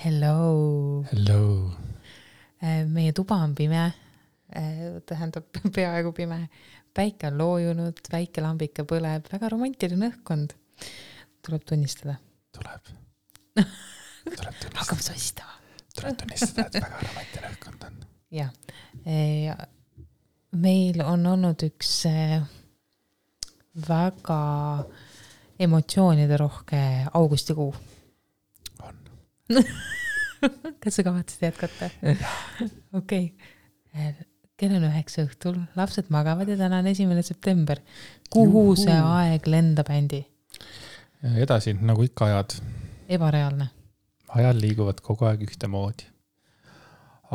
Hello. Meie tuba on pime, tähendab peaaegu pime. Päike on loojunud, väike lambike põleb, väga romantiline õhkkond. Tuleb tunnistada. Tuleb tunnistada. Hakkab sostama. Tuleb tunnistada, et väga romantiline õhkkond on. Ja. Meil on olnud üks väga emotsioonide rohke augustikuu. Kas sa kavatsid jätkata? Okei. Kell on 9 õhtul, lapsed magavad ja täna on 1. september. Kuhu see aeg lendab, Andi? Edasi, nagu ikka ajad. Ebareaalne. Ajad liiguvad kogu aeg ühtemoodi.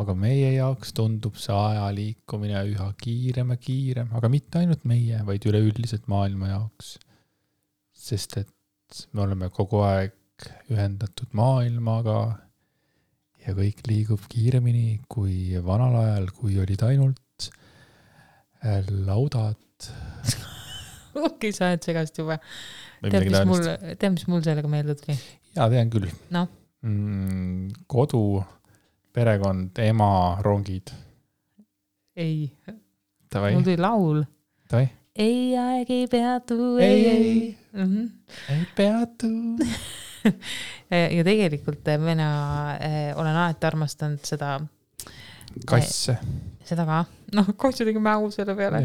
Aga meie jaoks tundub see aja liikumine üha kiirem. Aga mitte ainult meie, vaid üleüldiselt maailma jaoks. Sest et me oleme kogu aeg ühendatud maailmaga ja kõik liigub kiiremini kui vanal ajal, kui olid ainult laudad. Okei, sa ajad segast juba. Tead, mis mul sellega meeldud või? Jaa, tean küll. No. Kodu, perekond, ema, rongid. Ei. Tavai. Mul tuli laul. Tavai. Ei aeg ei peatu, ei. Ei peatu. Ja tegelikult mina olen alati armastanud seda kasse. Seda ka. Kassidegi mägu selle peale.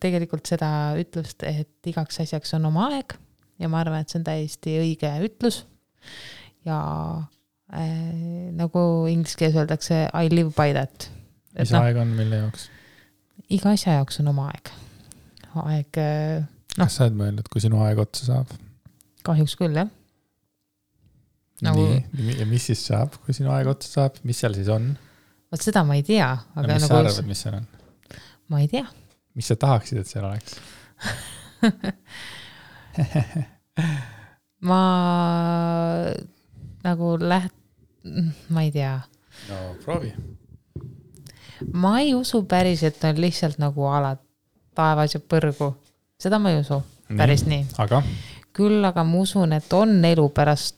Tegelikult seda ütlust, et igaks asjaks on oma aeg ja ma arvan, et see on täiesti õige ütlus. Ja nagu inglise keeles öeldakse, I live by that. Mis aeg on mille jaoks? Iga asja jaoks on oma aeg. Kas sa oled mõelnud, kui sinu aeg otsa saab? Kahjuks küll, jah. Nii, ja mis siis saab, kui sinu aeg otsa saab? Mis seal siis on? Vaat seda ma ei tea. Aga mis sa arvad, mis seal on? Ma ei tea. Mis sa tahaksid, et seal oleks? Ma ei tea. No, proovi. Ma ei usu päris, et on lihtsalt nagu alad taevas ja põrgu. Seda ma ei usu. Päris nii. Aga? Küll, aga ma usun, et on elu pärast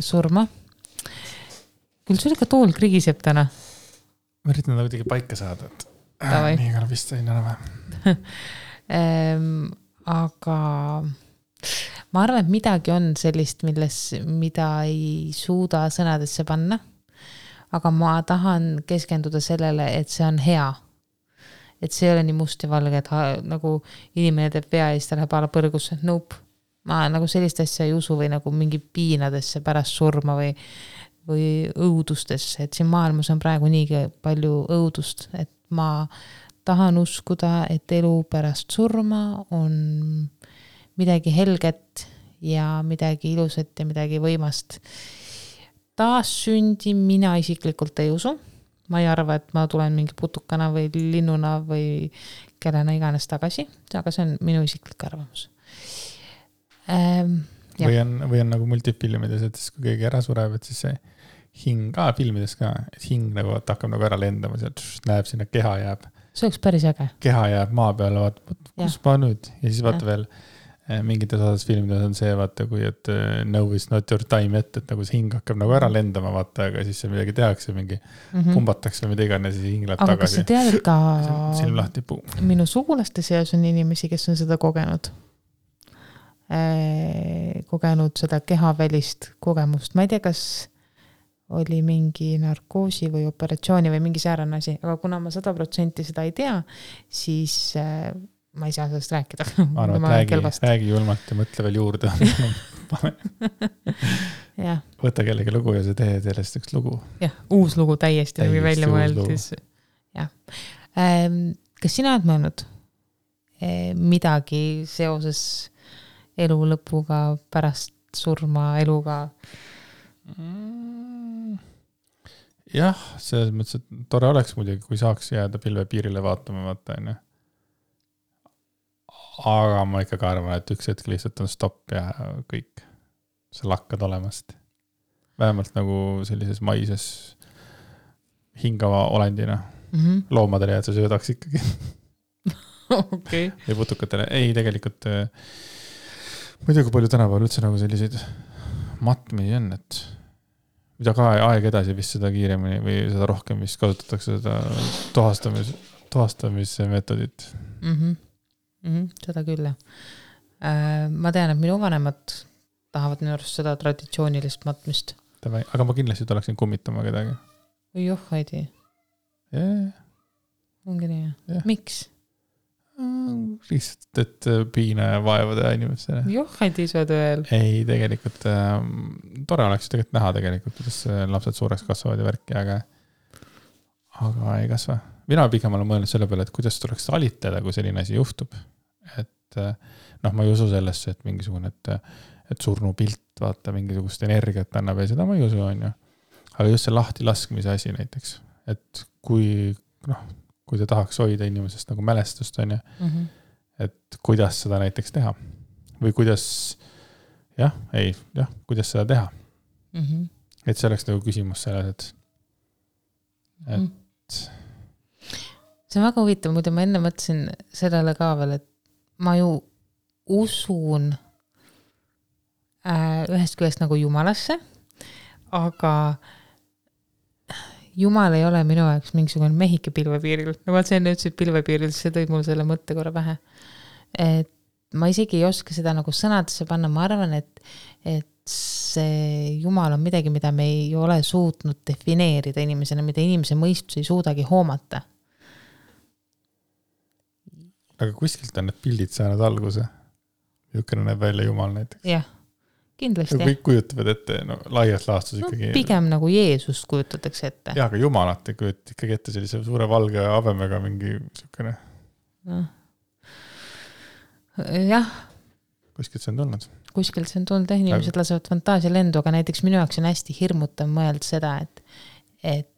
surma. Küll see oli ka tool krigiseb täna. Ma üritan ta kuidagi paika saada, et nii ka vist sain ära vähem. Aga ma arvan, et midagi on sellist, mida ei suuda sõnadesse panna. Aga ma tahan keskenduda sellele, et see on hea. Et see ei ole nii must ja valge, et nagu inimene teeb pea eest läheb ala põrgusse. Nope. Ma nagu sellist asja ei usu või nagu mingi piinadesse pärast surma või õudustesse. Et siin maailmas on praegu niigi palju õudust, et ma tahan uskuda, et elu pärast surma on midagi helget ja midagi ilusat ja midagi võimast. Taassündi mina isiklikult ei usu. Ma ei arva, et ma tulen mingi putukana või linnuna või kellena iganes tagasi, aga see on minu isiklik arvamus. Või on nagu multifilmides, et kui keegi ära sureb, et siis see hing, filmides ka, et hing nagu hakkab nagu ära lendama, sealt näeb sinna, keha jääb. See oleks päris äge. Keha jääb maa peal, vaata, kus ma nüüd? Ja siis vaata veel mingites osas filmides on see, vaata, kui et no is not your time yet, et nagu see hing hakkab nagu ära lendama, vaata, aga siis see midagi tehakse, mingi pumbatakse või mida iganes, siis hing läheb tagasi. Aga kas sa tead ka silmlahti puu? Minu sugulaste seas on inimesi, kes on seda kogenud seda kehavälist kogemust. Ma ei tea, kas oli mingi narkoosi või operatsiooni või mingi säärane asi, aga kuna ma 100% seda ei tea, siis ma ei saa sellest rääkida. Arvan, räägi julmalt ja mõtle veel juurde. Võta kellegi lugu ja see tee sellest üks lugu. Jah, uus lugu täiesti või välja mõeldis. Kas sina oled mõelnud midagi seoses elu lõpuga, pärast surma eluga? Jah, selles mõttes, et tore oleks muidugi, kui saaks jääda pilve piirile vaatama vaataine. Aga ma ikkagi arvan, et üks hetk lihtsalt on stopp ja kõik. Sa lakkad olemast. Vähemalt nagu sellises maises hingava olendina. Loomadele jääd sa söödaks ikkagi. Okei. Ja putukatele. Ei, tegelikult muidugi palju tänapäeval üldse nagu selliseid matmi on, et mida ka aeg edasi vist seda kiiremini või seda rohkem vist kasutatakse seda tohastamise meetodit. Mm-hmm. Mm-hmm, seda küll. Ma tean, et minu vanemad tahavad minu arust seda traditsioonilist matmist. Aga ma kindlasti tuleksin kummitama kedagi. Joh, Heidi. Yeah. Ongi nii. Yeah. Miks? Lihtsalt, et piina ja vaevade inimesele. Joh, Heidi sööd veel. Ei, tegelikult tore oleks tegelikult näha tegelikult, kuidas lapsed suureks kasvavad ja värki, aga ei kasva. Mina pigem olen mõelnud selle peale, et kuidas tuleks salitada, kui selline asi juhtub. Et ma ei usu sellesse, et mingisugune, et surnu pilt, vaata, mingisugust energiat annab ja seda ma ei usu, on ju. Aga just see lahti laskmise asi näiteks. Et kui ta tahaks hoida inimesest nagu mälestust, on ju, mm-hmm. et kuidas seda näiteks teha või kuidas seda teha. Mm-hmm. Et see oleks nagu küsimus selles, et see on väga huvitav, muidu ma enne mõtlesin sellele ka veel, et ma ju usun ühest küljest nagu Jumalasse, aga Jumal ei ole minu ajaks mingisugune mehike pilvepiiril. No ma see nüüd siit pilvepiiril, see tõid mul selle mõtte korra pähe. Et ma isegi ei oska seda nagu sõnadesse panna. Ma arvan, et see Jumal on midagi, mida me ei ole suutnud defineerida inimesena, mida inimese mõistus ei suudagi hoomata. Aga kuskilt on need pildid saanud alguse? Jukene näeb välja Jumal näiteks. Jah. Kindlasti. Ja kõik kujutavad ette, laias laastus ikkagi. Pigem nagu Jeesust kujutatakse ette. Jah, aga Jumalat kujutab ikkagi ette sellise suure valge habemega mingi sõkene. No. Jah. Kuskilt see on tulnud. Inimesed lasevad fantaasia lendu, aga näiteks minu jaoks on hästi hirmutav mõeld seda, et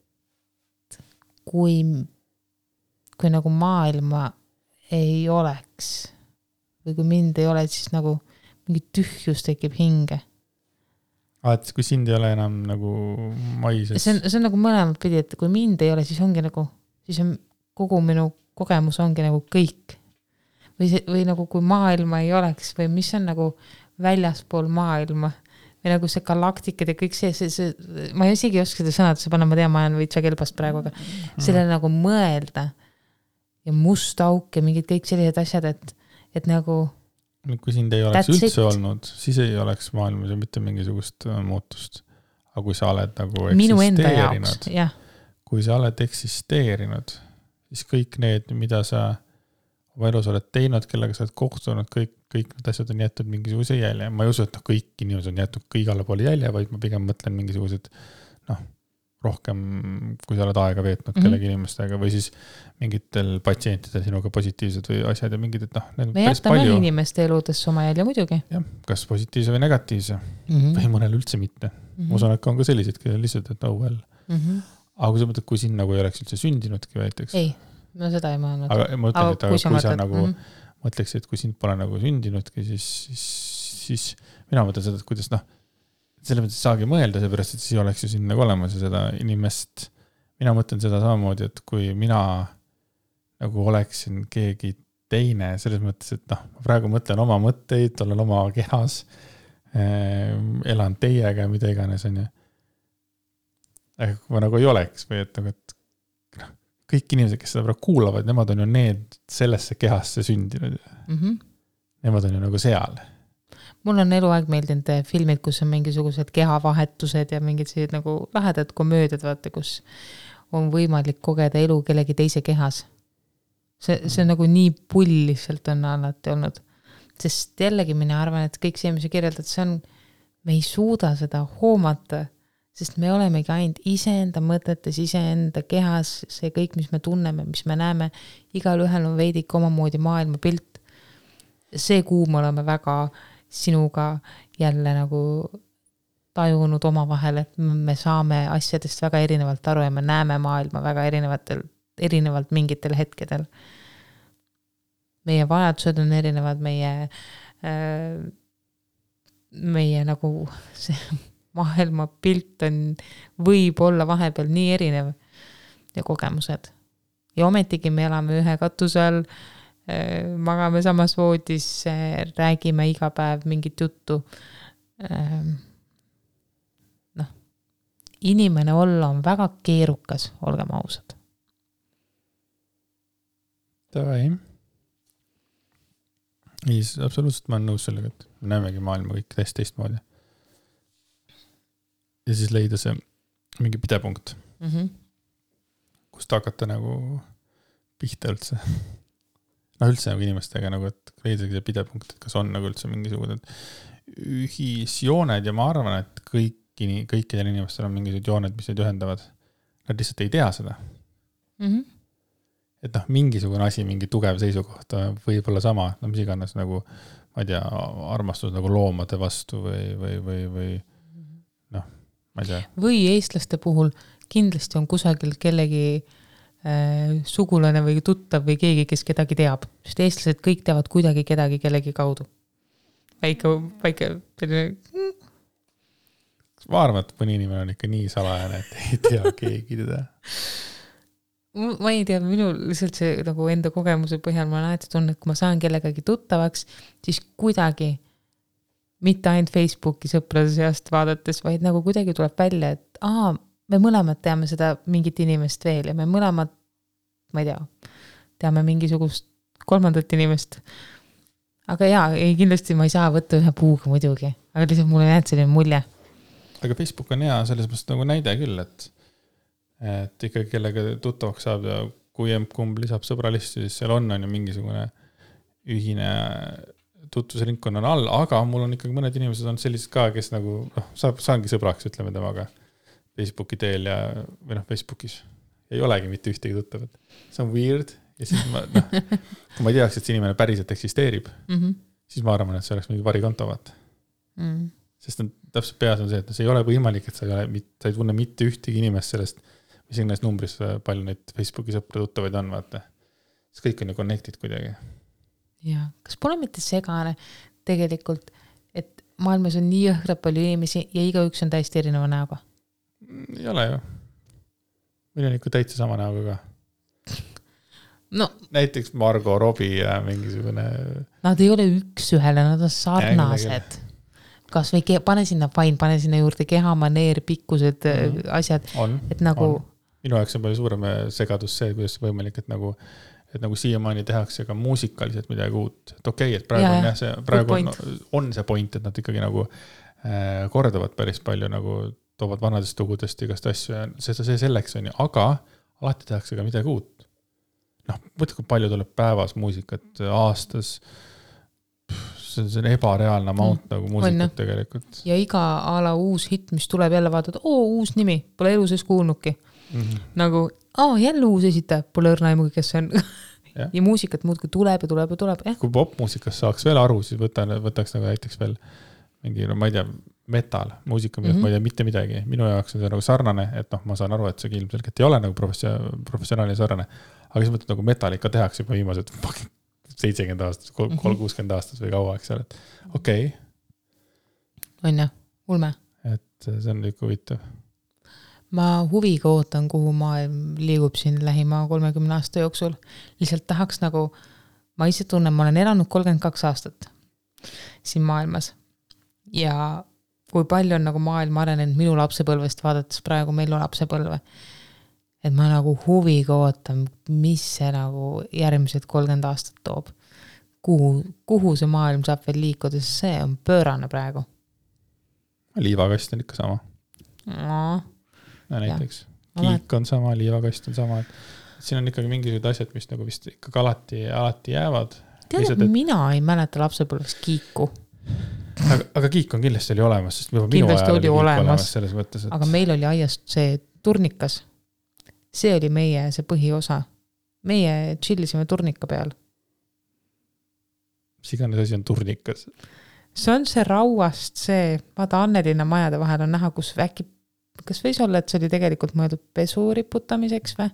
kui nagu maailma ei oleks või kui mind ei ole, siis nagu mingi tühjus tekib hinge. Et kui sind ei ole enam nagu maises. See on nagu mõlemad pidi, et kui mind ei ole, siis ongi nagu, siis on kogu minu kogemus ongi nagu kõik. Või nagu kui maailma ei oleks või mis on nagu väljaspool maailma või nagu see galaktikad ja kõik see ma ei isegi oska seda sõnadesse panna, ma tean, ma ajan võitsa kelpast praegu, aga sellele nagu mõelda ja must auk ja mingid kõik sellised asjad, et nagu kui sind ei oleks olnud, siis ei oleks maailmas ja mitte mingisugust muutust. Aga kui sa oled nagu eksisteerinud, siis kõik need, mida sa oma elus oled teinud, kellega sa oled kohtunud, kõik need asjad on jätud mingisuguse jälje. Ma ei usu, et kõik inimesed on jätud kõigale poole jälje, vaid ma pigem mõtlen mingisugused rohkem, kui sa oled aega veetnud kellegi inimestega või siis mingitel patsientidel sinuga positiivsed või asjad ja mingid, need on päris palju. Me jätame inimeste eludes oma jälja muidugi. Jah, kas positiivse või negatiivse või mõnel üldse mitte. Mm-hmm. Ma usun, et on ka sellised, kes lihtsalt, et Aga kui sa mõtled, kui siin nagu ei oleks üldse sündinudki väiteks. Ei, seda ei mõelnud. Aga ma ütlen, et kui sa nagu mõtleksid, et kui siin pole nagu sündinudki, siis mina mõtlen seda, et kuidas selle mõttes saagi mõelda, seepärast, et siis oleks ju siin nagu olemas ja seda inimest. Mina mõtlen seda samamoodi, et kui mina nagu oleksin keegi teine, selles mõttes, et ma praegu mõtlen oma mõtteid, olen oma kehas, elan teiega, mida iganes on ja kui ma nagu ei oleks või et kõik inimesed, kes seda praegu kuulavad, nemad on ju need sellesse kehasse sündinud. Mm-hmm. Nemad on ju nagu seal. Mul on eluaeg meeldinud filmid, kus on mingisugused kehavahetused ja mingid siit nagu lahedad komöödid, vaata, kus on võimalik kogeda elu kellegi teise kehas. See on nagu nii pulliselt on alati olnud. Sest jällegi mina arvan, et kõik see, mis kirjeldad, see on, me ei suuda seda hoomata, sest me olemegi ainult iseenda mõtetes, iseenda kehas, see kõik, mis me tunneme, mis me näeme, igal ühel on veidik omamoodi maailma pilt. See kuu me oleme väga sinuga jälle nagu tajunud oma vahel, et me saame asjadest väga erinevalt aru ja me näeme maailma väga erinevalt mingitel hetkedel. Meie vajadused on erinevad, meie nagu see maailma pilt on võib-olla vahepeal nii erinev ja kogemused. Ja ometigi me elame ühe katuse all, magame samas voodis, räägime iga päev mingit juttu inimene olla on väga keerukas, olgem ausad. Tõi. Ei, absoluutselt ma olen nõus sellega, et me näemegi maailma kõik täiesti teistmoodi. Ja siis leida see mingi pidepunkt, kust hakata nagu pihta üldse. No üldse nagu inimestega, nagu, et leida see pidepunkt, et kas on nagu üldse mingisugune ühisjooned ja ma arvan, et kõikidel inimestel on mingisugused jooned, mis need ühendavad. Nad lihtsalt ei tea seda. Et mingisugune asi, mingi tugev seisukoht võib-olla sama, mis iganes nagu, ma ei tea, armastus nagu loomade vastu või ma ei tea. Või eestlaste puhul kindlasti on kusagil kellegi sugulane või tuttav või keegi, kes kedagi teab. Sest eestlased kõik teavad kuidagi kedagi kellegi kaudu. Väike. Ma arvan, et mõni inimene on ikka nii salajane, et ei tea keegi teda. Ma ei tea, minu lihtsalt see nagu enda kogemuse põhjal ma näetud on, et kui ma saan kellegagi tuttavaks, siis kuidagi mitte ainult Facebooki sõprade seast vaadates, vaid nagu kuidagi tuleb välja, et me mõlemad teame seda mingit inimest veel ja me mõlemad, ma ei tea, teame mingisugust kolmandat inimest. Aga kindlasti ma ei saa võtta ühe puuga muidugi, aga lihtsalt mulle näed selline mulje. Aga Facebook on hea, selles mõttes nagu näide küll, et ikka kellega tuttavaks saab ja kui kumb lisab sõbralisti, siis seal on ju mingisugune ühine tutvusringkond on all, aga mul on ikkagi mõned inimesed on sellised ka, kes nagu saangi sõbraks, ütleme temaga Facebooki teel ja või Facebookis ei olegi mitte ühtegi tuttavad. See on weird. Ja siis kui ma ei teaks, et see inimene päriselt eksisteerib, siis ma arvan, et see oleks mingi varikonto vaata. Sest täpselt peas on see, et see ei ole võimalik, et sa ei tunne mitte ühtegi inimest sellest, mis ignes numbris palju neid Facebooki sõpra tuttavaid on vaata. Sest kõik on ju connected kuidagi. Ja, kas pole mitte segane tegelikult, et maailmas on nii õhra palju inimesi ja iga üks on täiesti erineva näoga? Ei ole ju. Meil on ikka täitsa sama näoga ka. No, näiteks Margo, Robi ja mingisugune... Nad ei ole üks ühele, nad on sarnased. Kas või pane sinna juurde keha, maneer, pikkused, asjad. On. Minu jaoks on palju suurem segadus see, kuidas võimalik, et nagu siiamaani tehakse ka muusikaliselt midagi uut. Et okei, et praegu on see point, et nad ikkagi nagu kordavad päris palju, nagu toovad vanadest tugudest igast asju. See selleks on ju, aga alati tehakse ka midagi uut. Võtta, kui palju tuleb päevas muusikat aastas, see on ebareaalne amount nagu muusikat tegelikult. Ja iga ala uus hit, mis tuleb jälle vaadata, uus nimi, pole elu sees kuulnudki. Nagu, jälle uus esitab, pole õrnaimugi, kes on. Ja muusikat muudki tuleb. Kui popmuusikas saaks veel aru, siis võtaks nagu näiteks veel mingi, ma ei tea, metal, muusika, ma ei tea mitte midagi. Minu jaoks on see nagu sarnane, et ma saan aru, et see ilmselgelt ei ole nagu professionaalne sarnane. Aga siis mõtled, nagu metal ikka tehakse juba viimased 70 aastas, 60 aastas või kaua aeg seal, et okei. On jah, ulme. Et see on ikka huvitav. Ma huviga ootan, kuhu maailm liigub siin lähima 30 aasta jooksul. Lihtsalt tahaks nagu, ma ise tunnen, ma olen elanud 32 aastat siin maailmas. Ja kui palju on nagu maailm arenenud minu lapsepõlvest vaadates praegu meil on lapsepõlve. Et ma nagu huviga ootan, mis see nagu järgmised 30 aastat toob. Kuhu see maailm saab veel liikuda, see on pöörane praegu. Liivakast on ikka sama. No näiteks. Kiik on sama, liivakast on sama. Siin on ikkagi mingisugused asjad, mis nagu vist ikkagi alati jäävad. Tead, mina ei mäleta lapsepõlvest kiiku. Aga kiik on kindlasti oli olemas, sest juba minu ajal oli olemas selles mõttes. Aga meil oli aiast see turnikas. See oli meie see põhiosa. Meie chillisime turnika peal. Mis iganes asi on turnikas? See on see rauast, see vaata Annelinna majade vahel on näha, kus väki, kas võis olla, et see oli tegelikult mõeldud pesu riputamiseks või?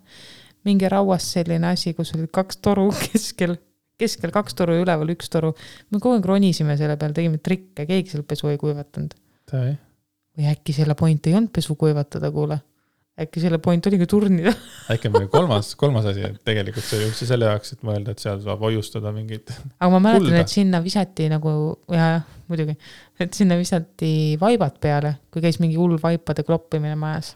Mingi rauast selline asi, kus oli 2 toru keskel 2 toru ja üleval 1 toru. Me kogu aeg ronisime selle peal, tegime trikke, keegi selle pesu ei kuivatanud. Või äkki selle point ei olnud pesu kuivatada, kuule. äkki selle point oligi turnida. Äkki meil kolmas asi, et tegelikult see juhsi selle jaoks, et mõelda, et seal saab hoiustada mingid aga ma mäletan, kulda. Et sinna visati nagu, jah, muidugi, et sinna visati vaibad peale, kui käis mingi hull vaipade kloppimine majas.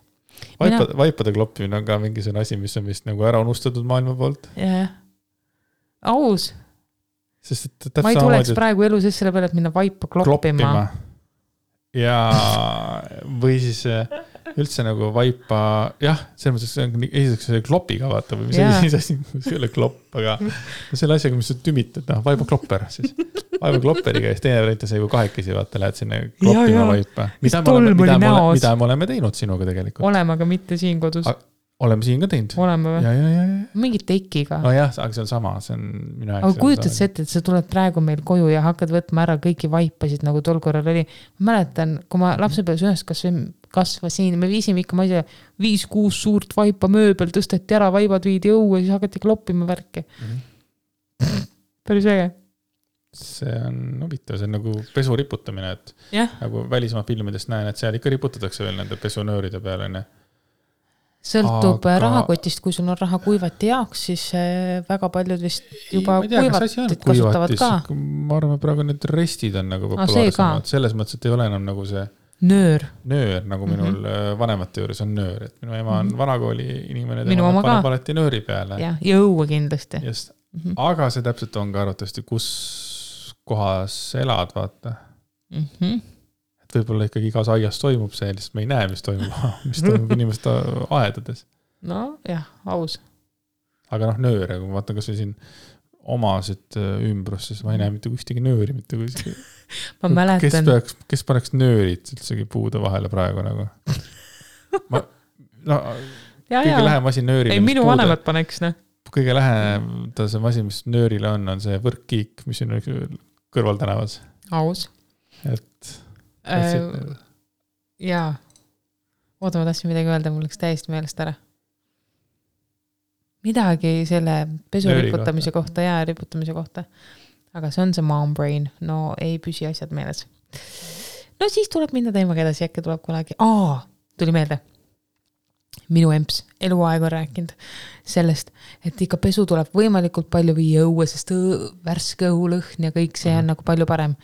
Vaipade kloppimine on ka mingi see asi, mis on vist nagu ära unustatud maailma poolt. Jah. Aus. Sest, ma ei tuleks praegu elu siis selle peale, et minna vaipa kloppima. Ja või siis üldse nagu vaipa, jah, selles mõttes on eeseks see klopiga vaata või mis asja, mis ei ole klopp, aga selle asjaga, mis on tümitud, noh, vaipa klopper siis. Vaipa klopperiga ja teine variant sai kui kahekesi vaata, lähed sinna kloppima ja. Vaipa. Mida me oleme teinud sinuga tegelikult? Oleme, aga mitte siin kodus. Oleme siin ka teinud? Oleme või? Ja. Mingi teikiga. No jah, aga see on sama, see on minu aeg. Aga kujutad see ette, et sa tuled praegu meil koju ja hakkad võtma ära kõiki vaipasid, nagu tol korral oli. Ma mäletan, kui ma lapsepeas ühes kasvasin, me viisime ikka, ma ei saa, 5-6 suurt vaipa mööbel, tõsteti ära, vaibad viidi õue ja siis hakati kloppima värke. Mm-hmm. Päris väga. See on nobitav, see on nagu pesu riputamine, et nagu välismaa filmidest näen, et seal ikka riputatakse veel nende pesunööride peale, ne? Sõltub rahakotist, kui sul on raha kuivati jaoks, siis väga paljud vist juba kuivatid kasutavad ka. Ma arvan, praegu need restid on nagu populaarsemad. Selles mõttes, et ei ole enam nagu see nöör nagu minul vanemate juures on nöör. Et minu ema on vanakooli inimene, tema paneb alati nööri peale. Ja õue kindlasti. Just. Aga see täpselt on ka arvatavasti, kus kohas elad, vaata. Võib-olla ikkagi igas aias toimub see, sest me ei näe, mis toimub inimeste aedades. No, jah, aus. Aga noh, nööre, kui ma vaatan, kas või siin omased ümbrus, siis ma ei näe mitte ühtegi nööri, mitte kuski. Ma mäletan. Kes paneks nöörid üldsegi puude vahele praegu nagu? Kõige lähem asi nöörile. Ei, minu vanemad paneks, ne? Kõige lähem see asi, mis nöörile on see võrkkiik, mis on kõrval tänavas. Aus. Jaa. Oota, ma tahtsin midagi öelda, mul läks täiesti meelest ära. Midagi selle pesuriputamise kohta ja riputamise kohta. Aga see on see mom brain. No ei püsi asjad meeles. No siis tuleb minna teemaga edasi, äkki tuleb kunagi. Tuli meelde. Minu emps eluaeg on rääkinud sellest, et ikka pesu tuleb võimalikult palju viia õue, sest värske õhulõhn ja kõik see on nagu palju parem.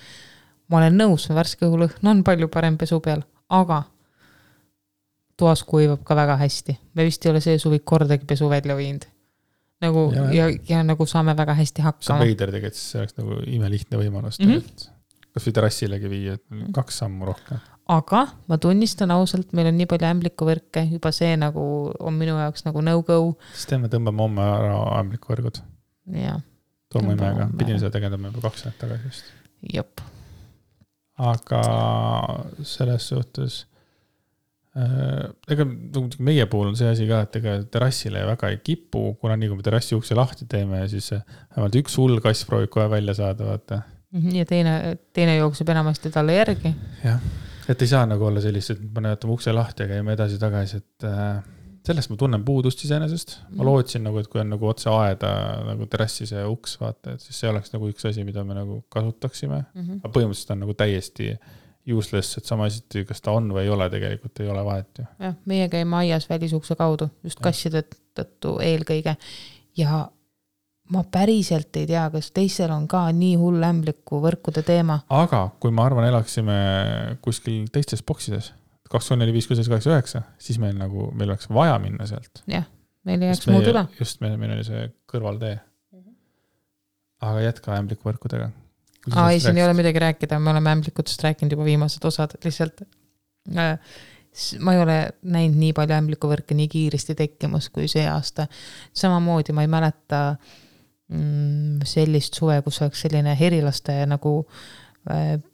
Ma olen nõus, värske õhulõhn on palju parem pesu peal, aga toas kuivab ka väga hästi. Me vist ei ole see suvi kordagi pesu välja viinud. Nagu, ja nagu saame väga hästi hakkama. See veider tegelikult, see oleks nagu imelihtne võimalus. Kas või terrassilegi viia, 2 sammu rohkem. Aga ma tunnistan ausalt, meil on nii palju ämblikuvõrke, juba see nagu on minu jaoks nagu no-go. Siis tõmbame homme ära ämblikuvõrgud. Jah. Toome imega. Pidin seda tegema juba 2 näed tagasi just. Jop. Aga selles suhtes ega meie pool on see asi ka, et ega terrassile väga ei kipu, kuna nii kui me terrassi ukse lahti teeme, siis vähemalt 1 hull kass proovib kohe välja saada, vaata. Ja teine jookseb enamasti talle järgi. Jah, et ei saa nagu olla sellist, et me näetame ukse lahti ja käime edasi tagasi, et sellest ma tunnen puudust sisenesest. Ma lootsin nagu, et kui on nagu otse aeda nagu terrassi see uks vaata, et siis see oleks nagu üks asi, mida me nagu kasutaksime. Aga põhimõtteliselt on nagu täiesti useless, et sama asjad, kas ta on või ei ole, tegelikult ei ole vahet. Jah, meie käime aias välisukse kaudu, just kasside tõttu eelkõige. Ja ma päriselt ei tea, kas teisel on ka nii hull ämbliku võrkude teema. Aga kui ma arvan, elaksime kuskil teistes boksides, 2, 4, 5, 6, 7, 8, 9, siis meil oleks vaja minna sealt. Jah, meil ei oleks muud üle. Just, meil oli see kõrvaltee. Aga jätka ämblikuvõrkudega. Ei, siin ei ole midagi rääkida. Me oleme ämblikutest rääkinud juba viimased osad. Lihtsalt ma ei ole näinud nii palju ämblikuvõrke nii kiiresti tekkimas kui see aasta. Samamoodi ma ei mäleta sellist suve, kus oleks selline herilaste nagu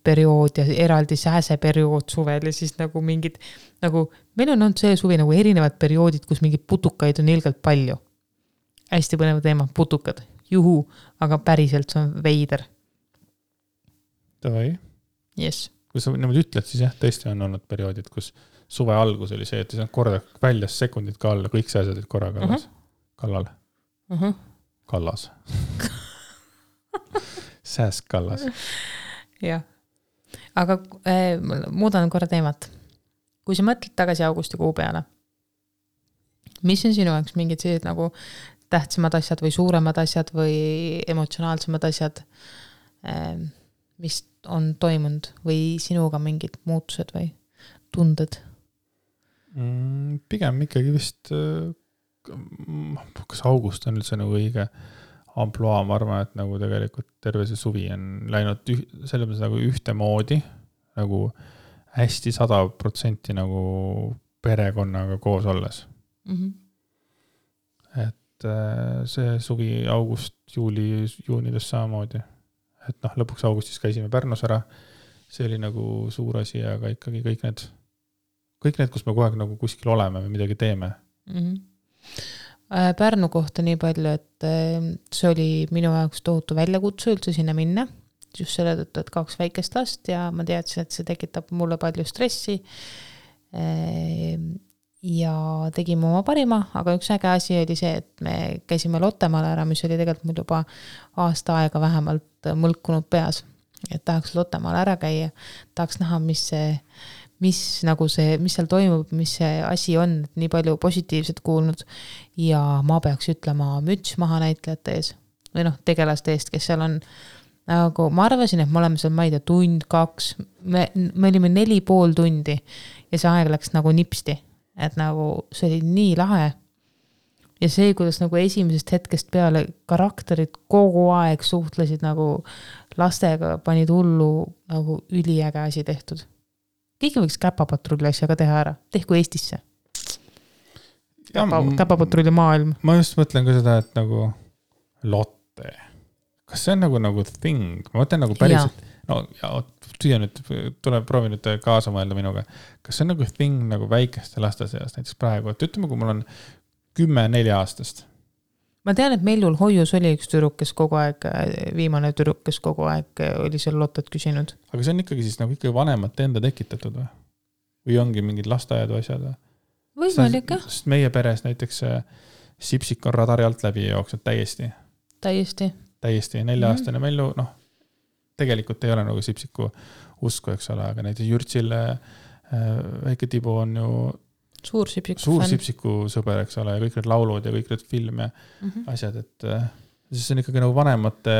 periood ja eraldi sääse periood suvel ja siis nagu mingid nagu, meil on olnud see suvi nagu erinevad perioodid, kus mingid putukaid on ilgelt palju. Hästi põnev teema, putukad. Juhu, aga päriselt see on veider. Tavai. Yes. Kui sa niimoodi ütled, siis jah, tõesti on olnud perioodid, kus suve algus oli see, et see on korda väljas sekundid ka alla, kõik sääsed korra kallas. Kallal. Kallas. Sääs kallas. Jah, aga muudan korra teemat. Kui sa mõtled tagasi augustikuu peale, mis on sinu jaoks mingid sellised nagu tähtsamad asjad või suuremad asjad või emotsionaalsemad asjad, mis on toimunud või sinuga mingid muutused või tunded? Pigem ikkagi vist, kas august on üldse nagu õige amploa, ma arvan, et nagu tegelikult terve see suvi on läinud selles nagu ühtemoodi, nagu hästi 100% nagu perekonnaga koos olles. Mm-hmm. Et see suvi august, juuli, juunides samamoodi. Et lõpuks augustis käisime Pärnus ära, see oli nagu suur asi, aga ikkagi kõik need, kus me kohe nagu kuskil oleme või midagi teeme. Mm-hmm. Pärnu kohta nii palju, et see oli minu jaoks tohutu väljakutse üldse sinna minna, just selle tõttu, et 2 väikest last ja ma teadsin, et see tekitab mulle palju stressi ja tegime oma parima, aga üks äge asi oli see, et me käisime Lottemaale ära, mis oli tegelikult mul juba aasta aega vähemalt mõlkunud peas, et tahaks Lottemaale ära käia, tahaks näha, mis seal toimub, mis see asi on, nii palju positiivset kuulnud ja ma peaks ütlema müts maha näitlejate ees või tegelaste eest, kes seal on nagu, ma arvasin, et me oleme seal, ma ei tea, 1-2, me olime 4,5 tundi ja see aeg läks nagu nipsti, et nagu see oli nii lahe ja see, kuidas nagu esimesest hetkest peale karakterid kogu aeg suhtlesid nagu lastega, panid hullu nagu üliäge asi tehtud. Keegi võiks käpapatrulli asjaga teha ära. Tehku Eestisse. Käpapatrulli maailm. Ma just mõtlen ka seda, et nagu Lotte. Kas see on nagu thing? Ma mõtlen nagu päriselt. Proovi nüüd kaasa mõelda minuga. Kas see on nagu thing nagu väikeste laste seas näiteks praegu? Et ütleme, kui mul on 10-4-aastast. Ma tean, et Meljul hoius oli üks viimane tüdruk, kes kogu aeg oli seal Lottet küsinud. Aga see on ikkagi siis nagu ikka vanemate enda tekitatud või? Või ongi mingid lasteajad või asjad? Võimalik, jah. Sest meie peres näiteks sipsik on radari alt läbi ja jooksnud täiesti. Täiesti. 4-aastane Melju, tegelikult ei ole nagu sipsiku usku, eks ole, aga näiteks Jürtsil väike Tibu on ju... Suur sipsiku sõber, eks ole, ja kõik need laulud ja kõik need film ja asjad, et siis on ikkagi nagu vanemate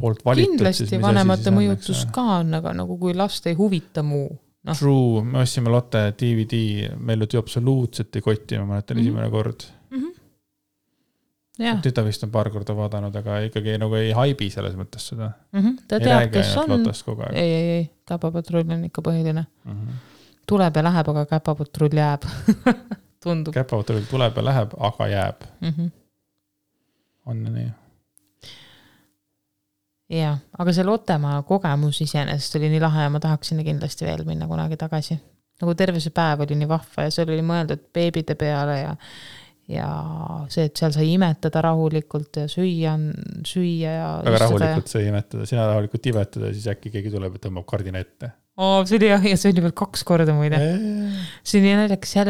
poolt valitud. Kindlasti siis, vanemate mõjutus on, ka on, aga nagu kui last ei huvita muu. True, me ossime Lotte DVD, meil oli absoluutselt ei kotti, ma mõnetan esimene kord. Ja. Tüta vist on paar korda vaadanud, aga ikkagi nagu ei haibi selles mõttes seda. Ta teab, kes on. Ei, Käpapatrull on ikka põhiline. Tuleb ja läheb, aga käpapatrull jääb. Tundub. Käpapatrull tuleb ja läheb, aga jääb. Mm-hmm. On nii. Ja, aga see Lottemaa kogemus iseenesest oli nii lahe ja ma tahaksin kindlasti veel minna kunagi tagasi. Nagu terve see päev oli nii vahva ja see oli mõeldud beebide peale ja see, et seal sai imetada rahulikult ja süüa ja... Aga rahulikult sai imetada, sina rahulikult imetada, siis äkki keegi tuleb ja tõmbab kardina ette. See oli veel 2 korda muide. See oli näiteks, seal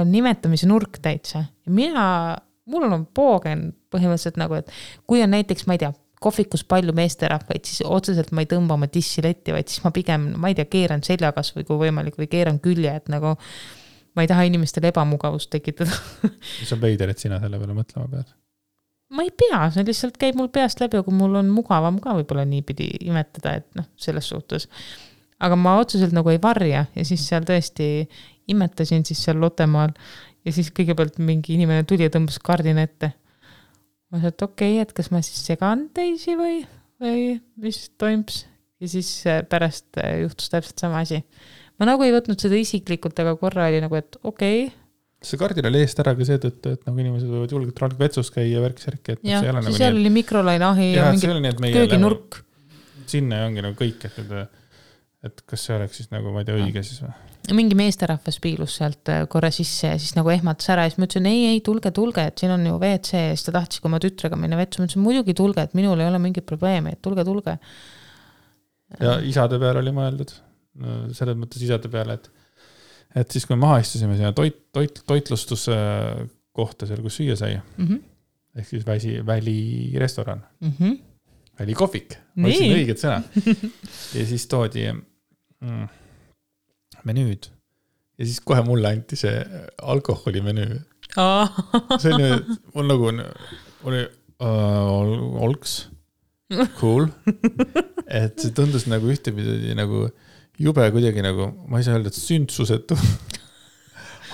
on nimetamise nurk täitsa. Mul on poogen põhimõtteliselt nagu, et kui on näiteks, ma ei tea, kohvikus palju meesterahvaid, siis otseselt ma ei tõmba oma dissiletti, vaid siis ma pigem, ma ei tea, keeran seljakas või kui võimalik või keeran külje, et nagu ma ei taha inimestele ebamugavust tekitada. Mis on veider, et sina selle peale mõtlema pead? Ma ei pea, see lihtsalt käib mul peast läbi, kui mul on mugavam ka võib-olla nii pidi imetada, et selles suhtes. Aga ma otseselt nagu ei varja ja siis seal tõesti imetasin siis seal Lottemaal ja siis kõigepealt mingi inimene tuli ja tõmbas kardina ette. Ma saad, et kas ma siis segan teisi või mis toims? Ja siis pärast juhtus täpselt sama asi. Ma nagu ei võtnud seda isiklikult, aga korra oli nagu, et See kardina oli eest ära ka see tõttu, et nagu inimesed võivad julgelt vetsus käia ja värksärki. Ja seal oli mikrolainahi ja mingi kööginurk. Sinne ongi nagu kõik, et kas see oleks siis nagu, ma ei tea, õige siis või? Mingi meesterahvas piilus sealt korra sisse ja siis nagu ehmatas ära ja siis ma ütlesin, ei, tulge, et siin on ju WC ja siis ta tahtis, kui ma tütrega minna vetsu, ma ütlesin, muidugi tulge, et minul ei ole mingit probleemi, et tulge. Ja isade peal oli mõeldud, selles mõttes isade peale, et siis kui me maha istusime sinna toitlustuse kohta seal, kus süüa sai, ehk siis välirestoran, välikohvik, olid õiged sõna ja siis toodi menüüd ja siis kohe mulle anti see alkoholimenüü. See oli, et mul nagu oli olks, cool, et see tundus nagu ühtepidi nagu jube kuidagi nagu, ma ei saa öelda, et sündsusetu,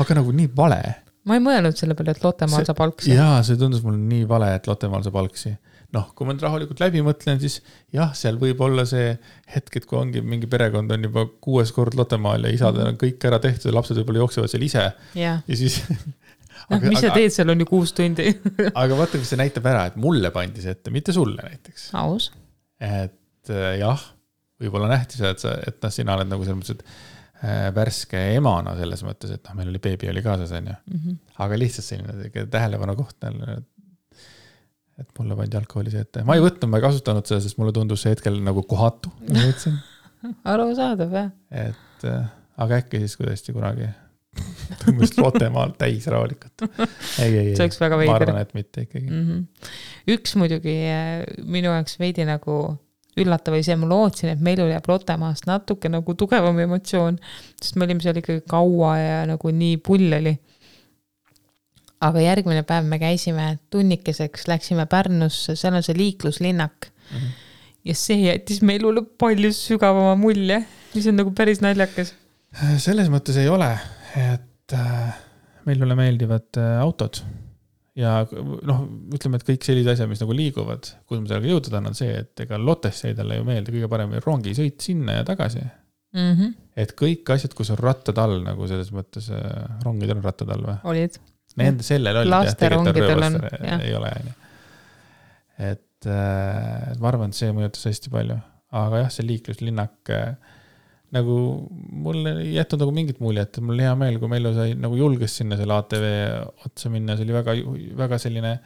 aga nagu nii vale. Ma ei mõelnud selle peale, et Lottemaal saab alksi. Jaa, see tundus mul nii vale, et Lottemaal saab alksi. Noh, kui ma rahulikult läbi mõtlen, siis jah, seal võib olla see hetk, et kui ongi mingi perekond on juba 6. kord Lottemaal ja isadel on kõik ära tehtud ja lapsed võib-olla jooksevad seal ise. Yeah. Ja siis... aga, mis sa teed, seal on ju 6 tundi. Aga vaata, kui see näitab ära, et mulle pandis ette, mitte sulle näiteks. Aus. Et jah, võib-olla nähti seda, et sina oled nagu selles mõttes, et värske emana selles mõttes, et meil oli beebi oli kaasas, on ju. Mm-hmm. Aga lihtsalt selline tähelepanu koht näil, et mulle pandi alkoholi see ette. Ma ei võtnud, ma ei kasutanud seda, sest mulle tundus see hetkel nagu kohatu. Aru saadab, jah. Et, aga äkki siis kuidagi kunagi tõmmest Lottemaalt täis raalikult. Ei. See oleks väga veider. Ma arvan, et mitte ikkagi. Mm-hmm. Üks muidugi minu jaoks veidi nagu üllatav või see ma lootsin, et meil oli Lottemaast natuke nagu tugevam emotsioon, sest me olime seal ikkagi kaua ja nagu nii pull oli. Aga järgmine päev me käisime tunnikeseks, läksime Pärnusse, seal on see liikluslinnak mm-hmm. ja see jätis meil ole palju sügavama mulje, mis on nagu päris naljakas. Selles mõttes ei ole, et meil ole meeldivad autod ja noh, ütleme, et kõik sellised asjad, mis nagu liiguvad, kus ma sellega jõutada on see, et ega Lottesse ei talle ju meeldi kõige parem rongi sõit sinna ja tagasi. Mm-hmm. Et kõik asjad, kus on rattad all, nagu selles mõttes rongid on rattad all või? Olid. Nende sellel oli ei ole aine. Et ma arvan, et see mõjutas hästi palju. Aga jah, see liikluslinnak nagu mulle ei jätnud nagu mingit mulje, et mul hea meel, kui meil sai nagu julges sinna selle ATV otsa minna, see oli väga, väga selline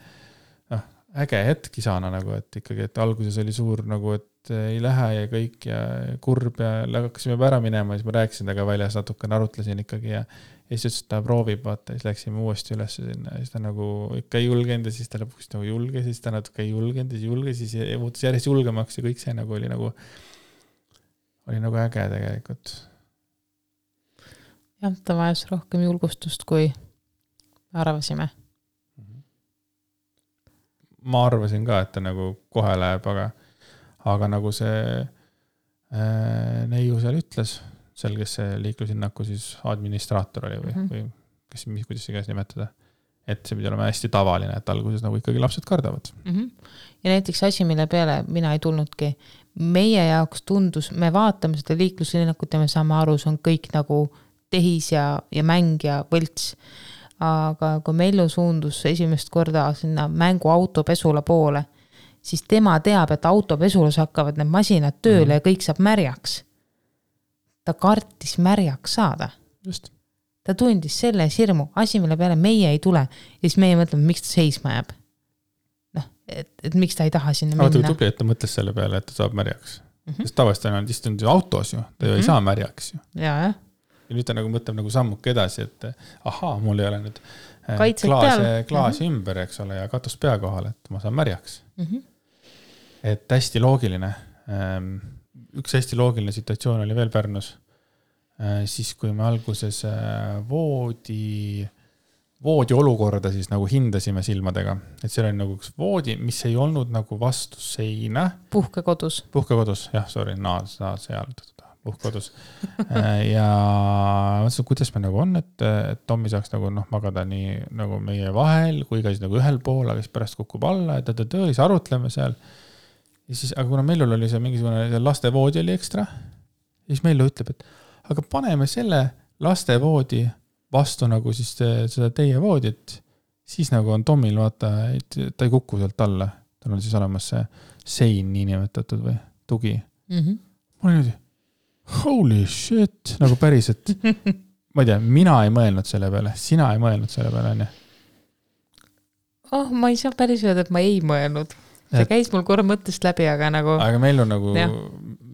äge hetk isana nagu, et ikkagi, et alguses oli suur nagu, et ei lähe ja kõik ja kurb ja hakkasime ära minema, siis ma rääksin taga väljas natuke, arutlesin ikkagi ja siis ütles, et ta proovib vaata, siis läksime uuesti üles sinna ja siis ta nagu ikka ei julgenud ja siis ta lõpuks nagu julge, siis ta natuke ei julgenud ja siis muutus järjest julgemaks ja kõik see nagu oli nagu äge tegelikult. Jah, ta vajas rohkem julgustust, kui arvasime. Ma arvasin ka, et ta nagu kohe läheb, aga nagu see neiu seal ütles, seal, kes see liiklusinnaku siis administraator oli või, mm-hmm. või kuidas see käes nimetada, et see pidi olema hästi tavaline, et alguses nagu ikkagi lapsed kardavad. Mm-hmm. Ja näiteks asi, mille peale mina ei tulnudki, meie jaoks tundus, me vaatame seda liiklusinnakut ja me saame aru, see on kõik nagu tehis ja mäng ja võlts. Aga kui Mellu suundus esimest korda sinna mängu autopesula poole, siis tema teab, et autopesulus hakkavad need masinad tööle ja kõik saab märjaks. Ta kartis märjaks saada. Just. Ta tundis selle sirmu, asi, mille peale meie ei tule ja siis meie mõtleme, miks ta seisma jääb. Et miks ta ei taha sinna minna. Aga tubli, et ta mõtles selle peale, et ta saab märjaks. Mm-hmm. Sest tavast on istunud autos ju, ta ju ei saa märjaks ju. Jaa. Ja nüüd ta nagu mõtleb nagu sammuke edasi, et aha, mul ei ole nüüd klaas ümber, eks ole, ja katus pea kohal, et ma saan märjaks. Mm-hmm. Et hästi loogiline. Üks hästi loogiline situatsioon oli veel Pärnus. Siis kui me alguses voodi olukorda siis nagu hindasime silmadega. Et seal oli nagu üks voodi, mis ei olnud nagu vastu seina. Puhkekodus, jah, sorry, seal puhkekodus. Ja mõtlesin, kuidas me nagu on, et Tommi saaks nagu magada nii nagu meie vahel, kui ka siis nagu ühel pool, aga siis pärast kukub alla, et siis arutleme seal. Ja siis, aga kuna meil oli see mingisugune laste voodi oli ekstra, siis meil ütleb, et aga paneme selle laste voodi vastu nagu siis seda teie voodit, siis nagu on Tomil vaata, et ta ei kukku sealt alla. Tal on siis olemas see sein nii nimetatud või tugi. Mm-hmm. Ma olin nüüd, holy shit, nagu päris, et ma ei tea, mina ei mõelnud selle peale, sina ei mõelnud selle peale, nii. Oh, ma ei saa päris öelda, et ma ei mõelnud. See käis mul korra mõttest läbi, aga nagu... Aga meil on nagu...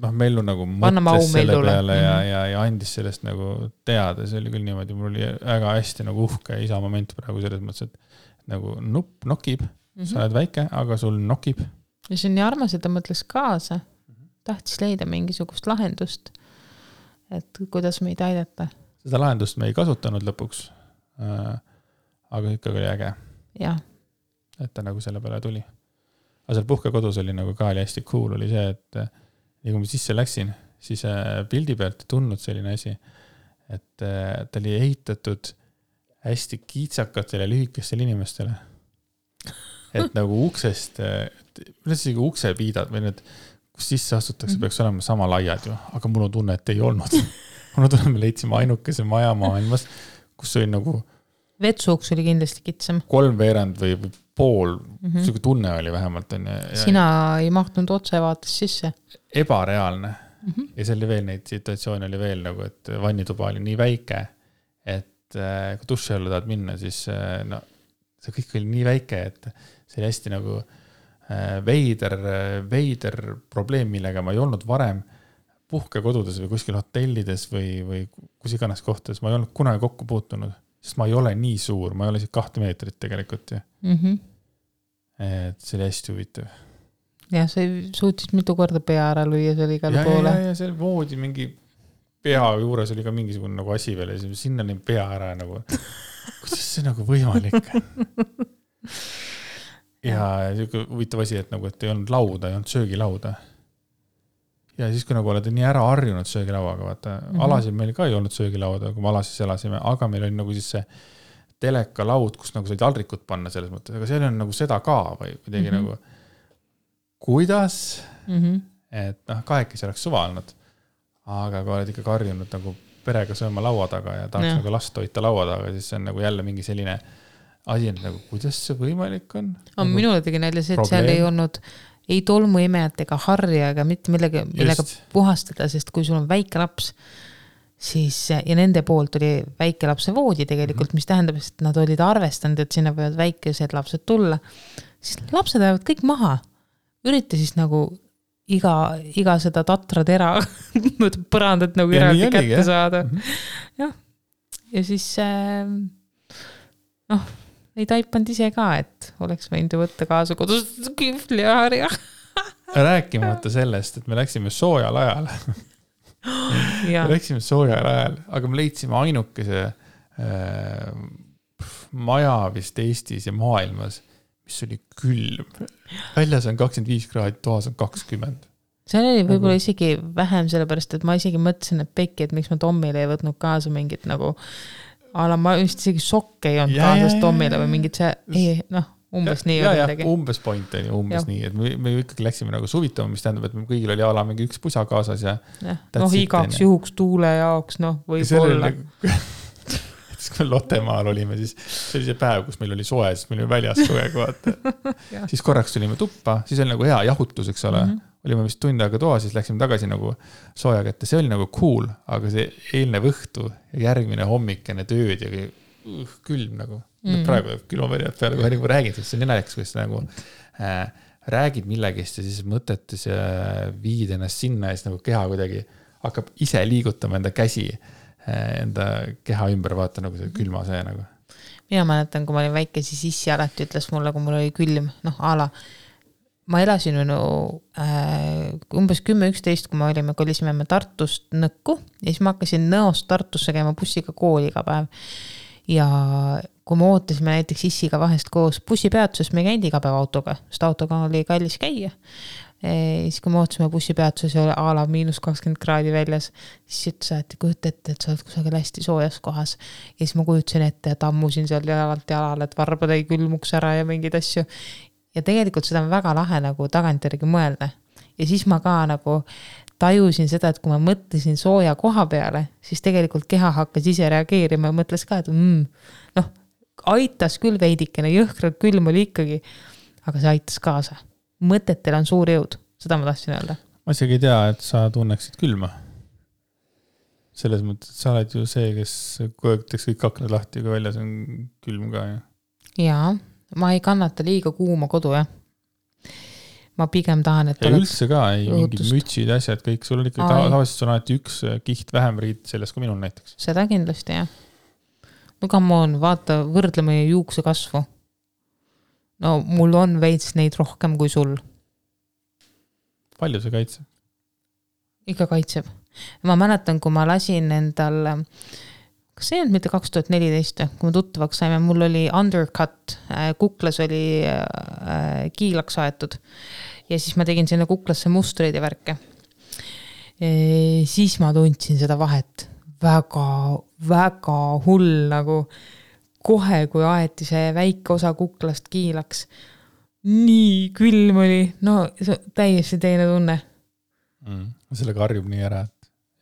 Mellu nagu mõtles selle peale ja andis sellest nagu teada, see oli küll niimoodi, mul oli väga hästi nagu uhke isa moment praegu selles mõttes, et nagu nupp nokib, sa oled väike, aga sul nokib. Ja see on nii armas, et ta mõtles kaasa, tahtis leida mingisugust lahendust, et kuidas meid aidata. seda lahendust me ei kasutanud lõpuks, aga ikkagi oli äge. Jah. Et ta nagu selle peale tuli. Aga seal puhkekodus oli nagu ka oli hästi cool, oli see, et nii kui ma sisse läksin, siis pildi pealt tundnud selline asi, et ta oli ehitatud hästi kiitsakatele lühikestele inimestele. Et nagu uksest, üldse ukse piidad, või need, kus sisse astutakse, peaks olema sama laiad ju, aga mul on tunne, et ei olnud. Mul on tunne, me leidsime ainukese maja maailmas, kus oli nagu... Vetsuuks oli kindlasti kitsam. 3/4 või pool, selline tunne oli vähemalt. Sina ei mahtunud otse vaates sisse. Ebareaalne. Mm-hmm. Ja see oli veel neid situatsioone oli veel nagu, et vannituba oli nii väike, et kui duši alla tahad minna, siis no, see kõik oli nii väike, et see oli hästi nagu veider probleem, millega ma ei olnud varem puhkekodudes või kuskil hotellides või kus iganes kohtades. Ma ei olnud kunagi kokku puutunud, sest ma ei ole nii suur. Ma ei ole siit 2 meetrit tegelikult. Mm-hmm. Et see oli hästi huvitav. Ja see suutis mitu korda pea ära lüüa, see oli igal poole. Ja see voodi mingi pea juures oli ka mingisugune nagu asi veel. Sinna oli pea ära nagu. Kuidas see nagu võimalik? Ja huvitav asi, et, nagu, et ei olnud lauda, ei olnud söögilauda. Ja siis, kui nagu oled nii ära harjunud söögilauaga, vaata, alasid meil ka ei olnud söögilauda, kui me alasis elasime, aga meil oli nagu siis see teleka laud, kus nagu said aldrikud panna selles mõttes, aga seal on nagu seda ka või midagi nagu, kuidas, et kahekesi oleks suvalnud, aga kui oled ikka harjunud nagu perega sööma laua taga ja tahaks nagu last toita laua taga, siis see on nagu jälle mingi selline asjad, nagu kuidas see võimalik on? Nagu minule tegi näile see, et seal ei olnud ei tolmu imejat ega harja ega mitte millega puhastada, sest kui sul on väike laps, siis ja nende poolt oli väike lapse voodi tegelikult, mis tähendab, et nad olid arvestanud, et sinna võivad väikesed lapsed tulla, siis lapsed ajavad kõik maha. Ürita siis nagu iga seda tatra tera põrandat nagu eraldi kätte saada. Ja siis ei taipanud ise ka, et oleks võinud võtta kaasa kodust kühvli ja harja. Rääkimata sellest, et me läksime soojal ajal. Aga me leidsime ainukese maja vist Eestis ja maailmas, mis oli külm. Väljas on 25 kraadi, toas on 20. See oli võib-olla isegi vähem sellepärast, et ma isegi mõtlesin, et pekki, et miks ma Tommile ei võtnud kaasa mingit nagu Ala, ma just isegi sokke ei olnud kaasast Tommile või mingid see, umbes nii. Umbes point oli, nii. Et me ikkagi läksime nagu suvitama, mis tähendab, et kõigil oli ala mingi üks pusa kaasas. Ja igaks juhuks tuule jaoks, võib-olla. Kui me Lotemaal olime, siis see oli see päev, kus meil oli soe, siis meil oli väljas soe kohata. Siis korraks tulime tuppa, siis oli nagu hea jahutus, eks ole. Olime vist tund aega toa, siis läksime tagasi nagu sooja kätte. See oli nagu cool, aga see eelne õhtu ja järgmine hommikene tööd ja külm nagu. Praegu külmaverjad peale, kui nagu räägid, sest see on naljakas, kus nagu räägid millegist ja siis mõtetes ja viid ennast sinna ja siis nagu keha kuidagi hakkab ise liigutama enda käsi enda keha ümber vaata nagu see külma see nagu. Mina mäletan, kui ma olin väike, siis issi alati ütles mulle, kui mul oli külm, ala. Ma elasin umbes 10-11, kui kolisime me Tartust Nõkku ja siis ma hakkasin Nõost Tartusse käima bussiga kooli iga päev. Ja kui me ootasime näiteks issiga vahest koos bussipeatuses, me ei käinud iga päev autoga, sest autoga oli kallis käia. Siis kui me ootasime bussipeatuses ja ala -20 kraadi väljas, siis ütles, et kujuta ette, et sa oled kusagil hästi soojas kohas. Ja siis ma kujutasin ette ja tammusin seal jalalt jalal, et varbad ei külmuks ära ja mingid asju. Ja tegelikult seda on väga lahe nagu tagantjärgi mõelda. Ja siis ma ka nagu tajusin seda, et kui ma mõtlesin sooja koha peale, siis tegelikult keha hakkas ise reageerima ja mõtles ka, et aitas küll veidikene, jõhkralt külm oli ikkagi, aga see aitas kaasa. Mõtetel on suur jõud, seda ma tahtsin öelda. Ma isegi ei tea, et sa tunneksid külma. Selles mõttes, et sa oled ju see, kes kujutaks kõik aknad lahti, kui väljas on külm ka. Jaa. Ma ei kannata liiga kuuma kodu, jah. Ma pigem tahan, et... Ja üldse ka, ei mingid mütsid asjad, kõik sul on ikka tavaliselt on alati üks kiht vähem riid sellest kui minul näiteks. Seda kindlasti, jah. No come on, vaata, võrdle meie juukse kasvu. No mul on veits neid rohkem kui sul. Palju see kaitseb? Ikka kaitseb. Ma mäletan, kui ma lasin endal... kas see ei olnud mitte 2014, kui me tuttavaks saime, mul oli undercut, kuklas oli kiilaks aetud ja siis ma tegin sinna kuklasse mustreid ja värke. Siis ma tundsin seda vahet väga hull, nagu kohe, kui aeti see väike osa kuklast kiilaks. Nii külm oli, no täiesti teine tunne. Mm. Sellega harjub nii ära, et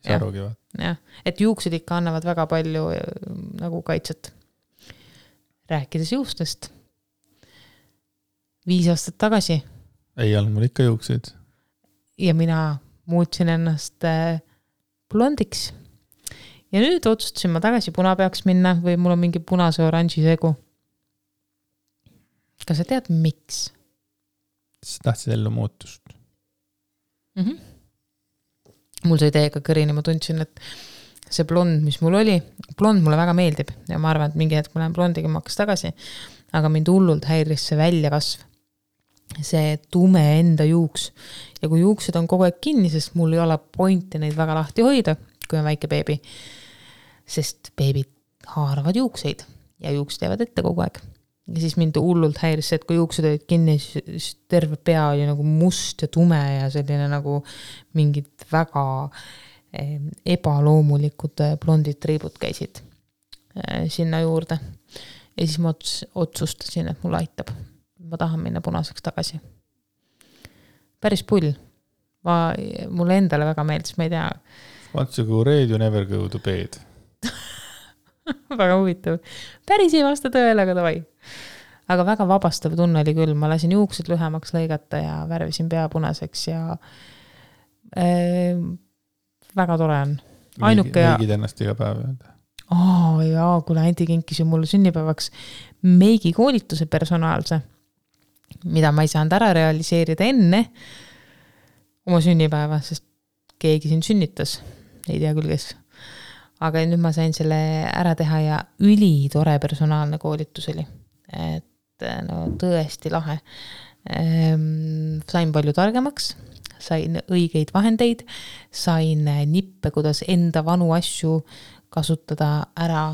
see arugivad. Ja, et juuksed ikka annavad väga palju nagu kaitset. Rääkides juustest. 5 aastat tagasi. Ei olnud mul ikka juuksed. Ja mina muutsin ennast blondiks. Ja nüüd otsustasin ma tagasi puna peaks minna või mul on mingi punase oranži segu. Kas sa tead, miks? Sa tahtsid ellu muutust. Mm-hmm. Mul sai täiega kõrini, ma tundsin, et see blond, mis mul oli, blond mulle väga meeldib ja ma arvan, et mingi hetk ma lähen blondiga makkas tagasi, aga mind hullult häiris see väljakasv. See tume enda juuks. Ja kui juuksed on kogu aeg kinni, sest mul ei ole pointi neid väga lahti hoida, kui on väike beebi, sest beebid haaravad juukseid ja juuks teevad ette kogu aeg. Ja siis mind hullult häiris, et kui juuksed olid kinni, siis terve pea oli nagu must ja tume ja selline nagu mingid väga ebaloomulikud blondid triibud käisid sinna juurde. Ja siis ma otsustasin, et mul aitab. Ma tahan minna punaseks tagasi. Päris pull. Mulle endale väga meeldis, ma ei tea. Once you go red, you never go to bed. Väga huvitav. Päris ei vasta tõele, aga tavai. Aga väga vabastav tunne oli küll. Ma lasin juuksed lühemaks lõigata ja värvisin pea punaseks ja väga tore on. Ainuke ja... Meigid ennast iga päev. Jaa, kuna Anti kinkis ju mulle sünnipäevaks meigi koolituse personaalse, mida ma ei saanud ära realiseerida enne oma sünnipäeva, sest keegi siin sünnitas. Ei tea küll, kes... Aga nüüd ma sain selle ära teha ja üli tore personaalne koolitus oli. Et no tõesti lahe. Sain palju targemaks, sain õigeid vahendeid, sain nippe, kuidas enda vanu asju kasutada ära,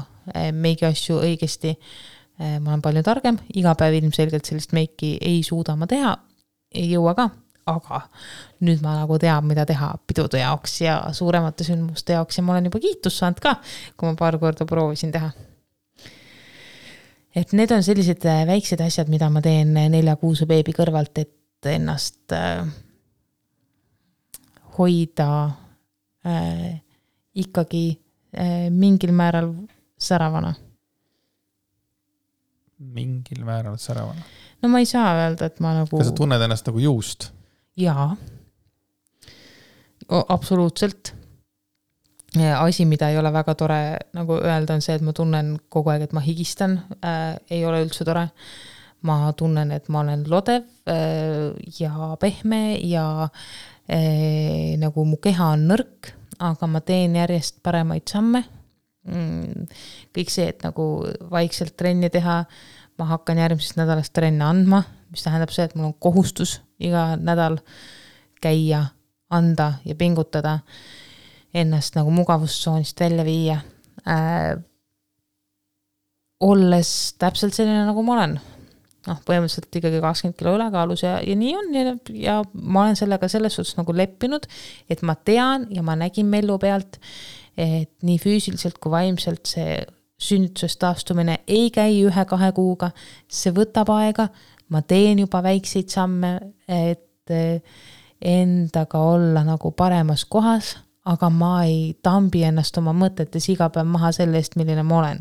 meigi asju õigesti. Ma olen palju targem, iga päev ilmselgelt sellist meiki ei suuda ma teha, ei jõua ka. Aga nüüd ma nagu tean, mida teha pidude jaoks ja suuremate sündmuste jaoks ja ma olen juba kiitus saanud ka, kui ma paar korda proovisin teha. Et need on sellised väiksed asjad, mida ma teen 4-kuuse beebi kõrvalt, et ennast hoida ikkagi mingil määral säravana. Mingil määral säravana? No ma ei saa öelda, et ma nagu... Kas sa tunned ennast nagu juust? Jaa, absoluutselt. Asi, mida ei ole väga tore nagu öelda, on see, et ma tunnen kogu aeg, et ma higistan. Ei ole üldse tore. Ma tunnen, et ma olen lodev ja pehme ja nagu mu keha on nõrk, aga ma teen järjest paremaid samme. Kõik see, et nagu vaikselt trenni teha, ma hakkan järgmisest nädalast trenne andma, mis tähendab see, et mul on kohustus iga nädal käia, anda ja pingutada, ennast nagu mugavustsoonist välja viia. Olles täpselt selline, nagu ma olen. Põhimõtteliselt ikkagi 20 kilo ülekaalus ja nii on. Ja ma olen sellega selles suhtes nagu leppinud, et ma tean ja ma nägin mellu pealt, et nii füüsiliselt kui vaimselt see sünnitusest taastumine ei käi 1-2 kuuga, see võtab aega, ma teen juba väikseid samme, et endaga olla nagu paremas kohas, aga ma ei tambi ennast oma mõtetes iga päev maha sellest, milline ma olen.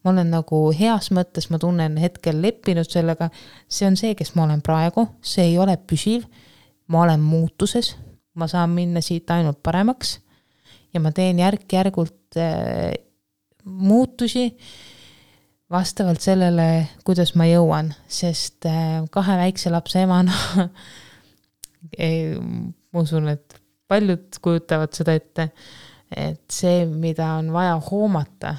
Ma olen nagu heas mõttes, ma tunnen hetkel leppinud sellega, see on see, kes ma olen praegu, see ei ole püsiv, ma olen muutuses, ma saan minna siit ainult paremaks ja ma teen järk-järgult muutusi vastavalt sellele, kuidas ma jõuan, sest 2 väikse lapse emana ma usun, et paljud kujutavad seda ette, et see, mida on vaja hoomata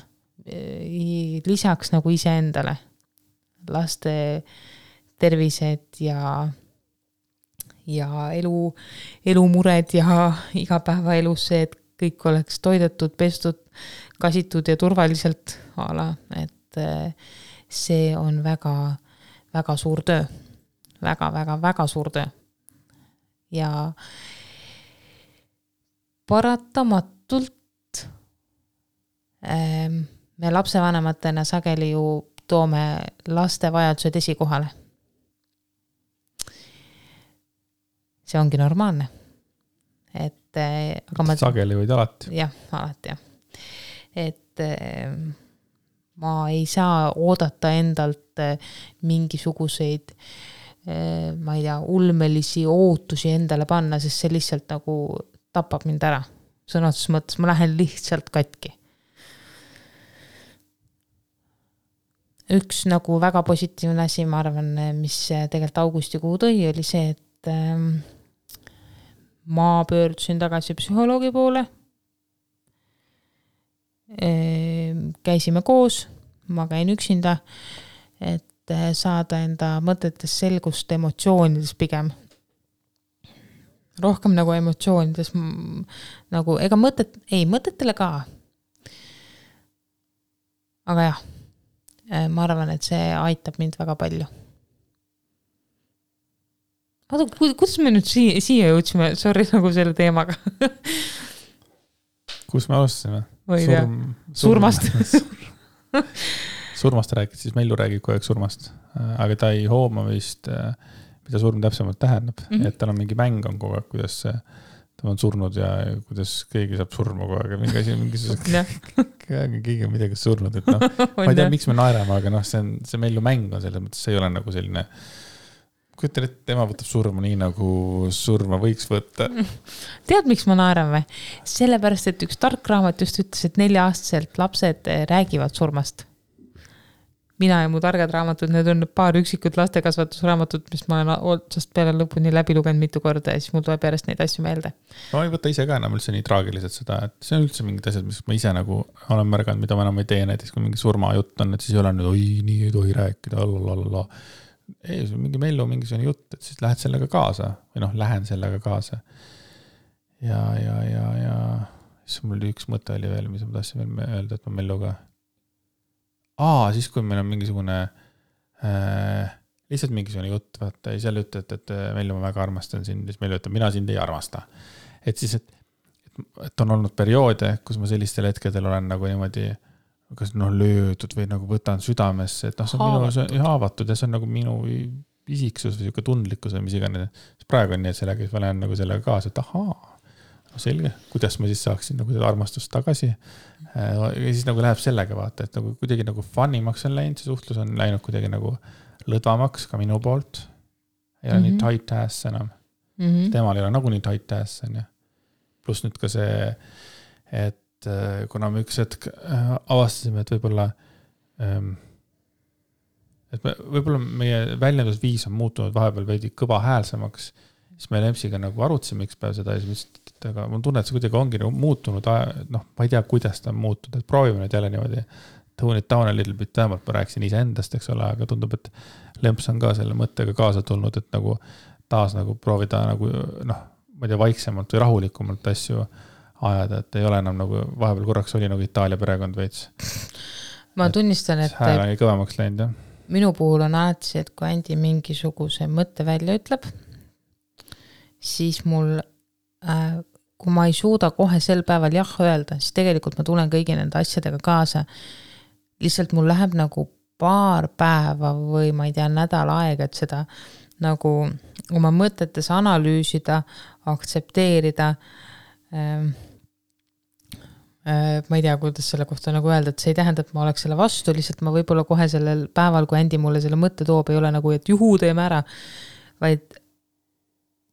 lisaks nagu iseendale, laste tervised ja elumured ja igapäeva elus see, et kõik oleks toidetud, pestud, kasitud ja turvaliselt ala, et see on väga, väga suur töö. Väga, väga, väga suur töö. Ja paratamatult me lapsevanematena sageli ju toome laste vajadused esikohale. See ongi normaalne. Et, aga ma... Sageli võid alati. Jah, alati. Ja. Et ma ei saa oodata endalt mingisuguseid, ma ei tea, ulmelisi ootusi endale panna, sest see lihtsalt nagu tapab mind ära. Sõnatus mõttes ma lähen lihtsalt katki. Üks nagu väga positiivne asi, ma arvan, mis tegelikult augustikuu tõi, oli see, et ma pöördusin tagasi psühholoogi poole. Käisime koos, ma käin üksinda, et saada enda mõtetes selgust emotsioonides pigem. Rohkem nagu emotsioonides, nagu ega mõtet, ei mõtetele ka. Aga jah. Ma arvan, et see aitab mind väga palju. Vaata, kus me nüüd siia jõudsime? Sorry, nagu selle teemaga. Kus me alustasime? Surmast. Surmast räägid, siis Mellu räägib kohe surmast. Aga ta ei hooma vist, mida surm täpsemalt tähendab. Mm-hmm. Et tal on mingi mäng on kogu aeg, kuidas ta on surnud ja kuidas keegi saab surma kogu aeg. Mingi asi, mingisugune... Keegi on midagi surnud, et ma ei tea, miks me naerame, aga see meil ju mäng on selles mõttes, see ei ole nagu selline kujutan, et tema võtab surma nii nagu surma võiks võtta. Tead, miks ma naerame? Sellepärast, et üks tark raamat just ütles, et 4-aastaselt lapsed räägivad surmast. Mina ja mu targad raamatud, need on paar üksikud lastekasvatusraamatud, mis ma olen otsast peale lõpuni läbi lugenud mitu korda ja siis mul tuleb järjest neid asju meelde. Ma ei võta ise ka enam üldse nii traagiliselt seda, et see on üldse mingid asjad, mis ma ise nagu olen märganud, mida ma enam ei tee, näiteks kui mingi surma jutt on, et siis ei ole nüüd, oi, nii ei tohi rääkida, lalalala. Ei, see on mingi Mellu, mingi see on jutt, et siis lähed sellega kaasa või lähen sellega kaasa. Ja, siis mul oli üks mõte oli veel, mis ma tahtsin veel öelda, et ma Melluga siis kui meil on mingisugune lihtsalt mingisugune jutt, vaata, ei seal ütle, et meil on väga armastan sind, siis meil ütle, mina sind ei armasta. Et siis, et on olnud perioode, kus ma sellistel hetkedel olen nagu niimoodi, kas löödud või nagu võtan südamesse, et see on minu haavatud ja see on nagu minu isiksus või tundlikkus või mis iganes. Praegu on nii, et sellega, et ma lähen nagu sellega kaasa, et selge, kuidas ma siis saaksin nagu seda armastust tagasi. Ja siis nagu läheb sellega vaata, et nagu kuidagi nagu funimaks on läinud, see suhtlus on läinud kuidagi nagu lõdvamaks ka minu poolt. Ei ole nii tight ass enam. Mm-hmm. Temal ei ole nagu nii tight ass. Ja. Plus nüüd ka see, et kuna me üks hetk avastasime, et võib-olla meie väljendusviis on muutunud vahepeal veidi kõva häälsemaks, siis me Lemsiga nagu arutsime üks päev seda ja siis mõtlesin, et aga mul tunne, et see kuidagi ongi muutunud, ma ei tea, kuidas ta on muutunud, et proovime nüüd jälle niimoodi tone it down a little bit, vähemalt ma rääksin ise endast, eks ole, aga tundub, et Lems on ka selle mõttega kaasa tulnud, et nagu taas nagu proovida nagu, ma ei tea, vaiksemalt või rahulikumalt asju ajada, et ei ole enam nagu, vahepeal korraks oli nagu Itaalia perekond veits. Ma tunnistan, et hääl on kõvemaks läinud, jah. Minu puhul on alati, et kui Andi mingisuguse mõtte välja ütleb, siis mul, kui ma ei suuda kohe sel päeval jah öelda, siis tegelikult ma tulen kõigi nende asjadega kaasa. Lihtsalt mul läheb nagu paar päeva või ma ei tea nädal aega, et seda nagu oma mõtetes analüüsida, aktsepteerida. Ma ei tea, kuidas selle kohta nagu öelda, et see ei tähenda, et ma oleks selle vastu, lihtsalt ma võib-olla kohe sellel päeval, kui Andi mulle selle mõtte toob, ei ole nagu, et juhu teeme ära, vaid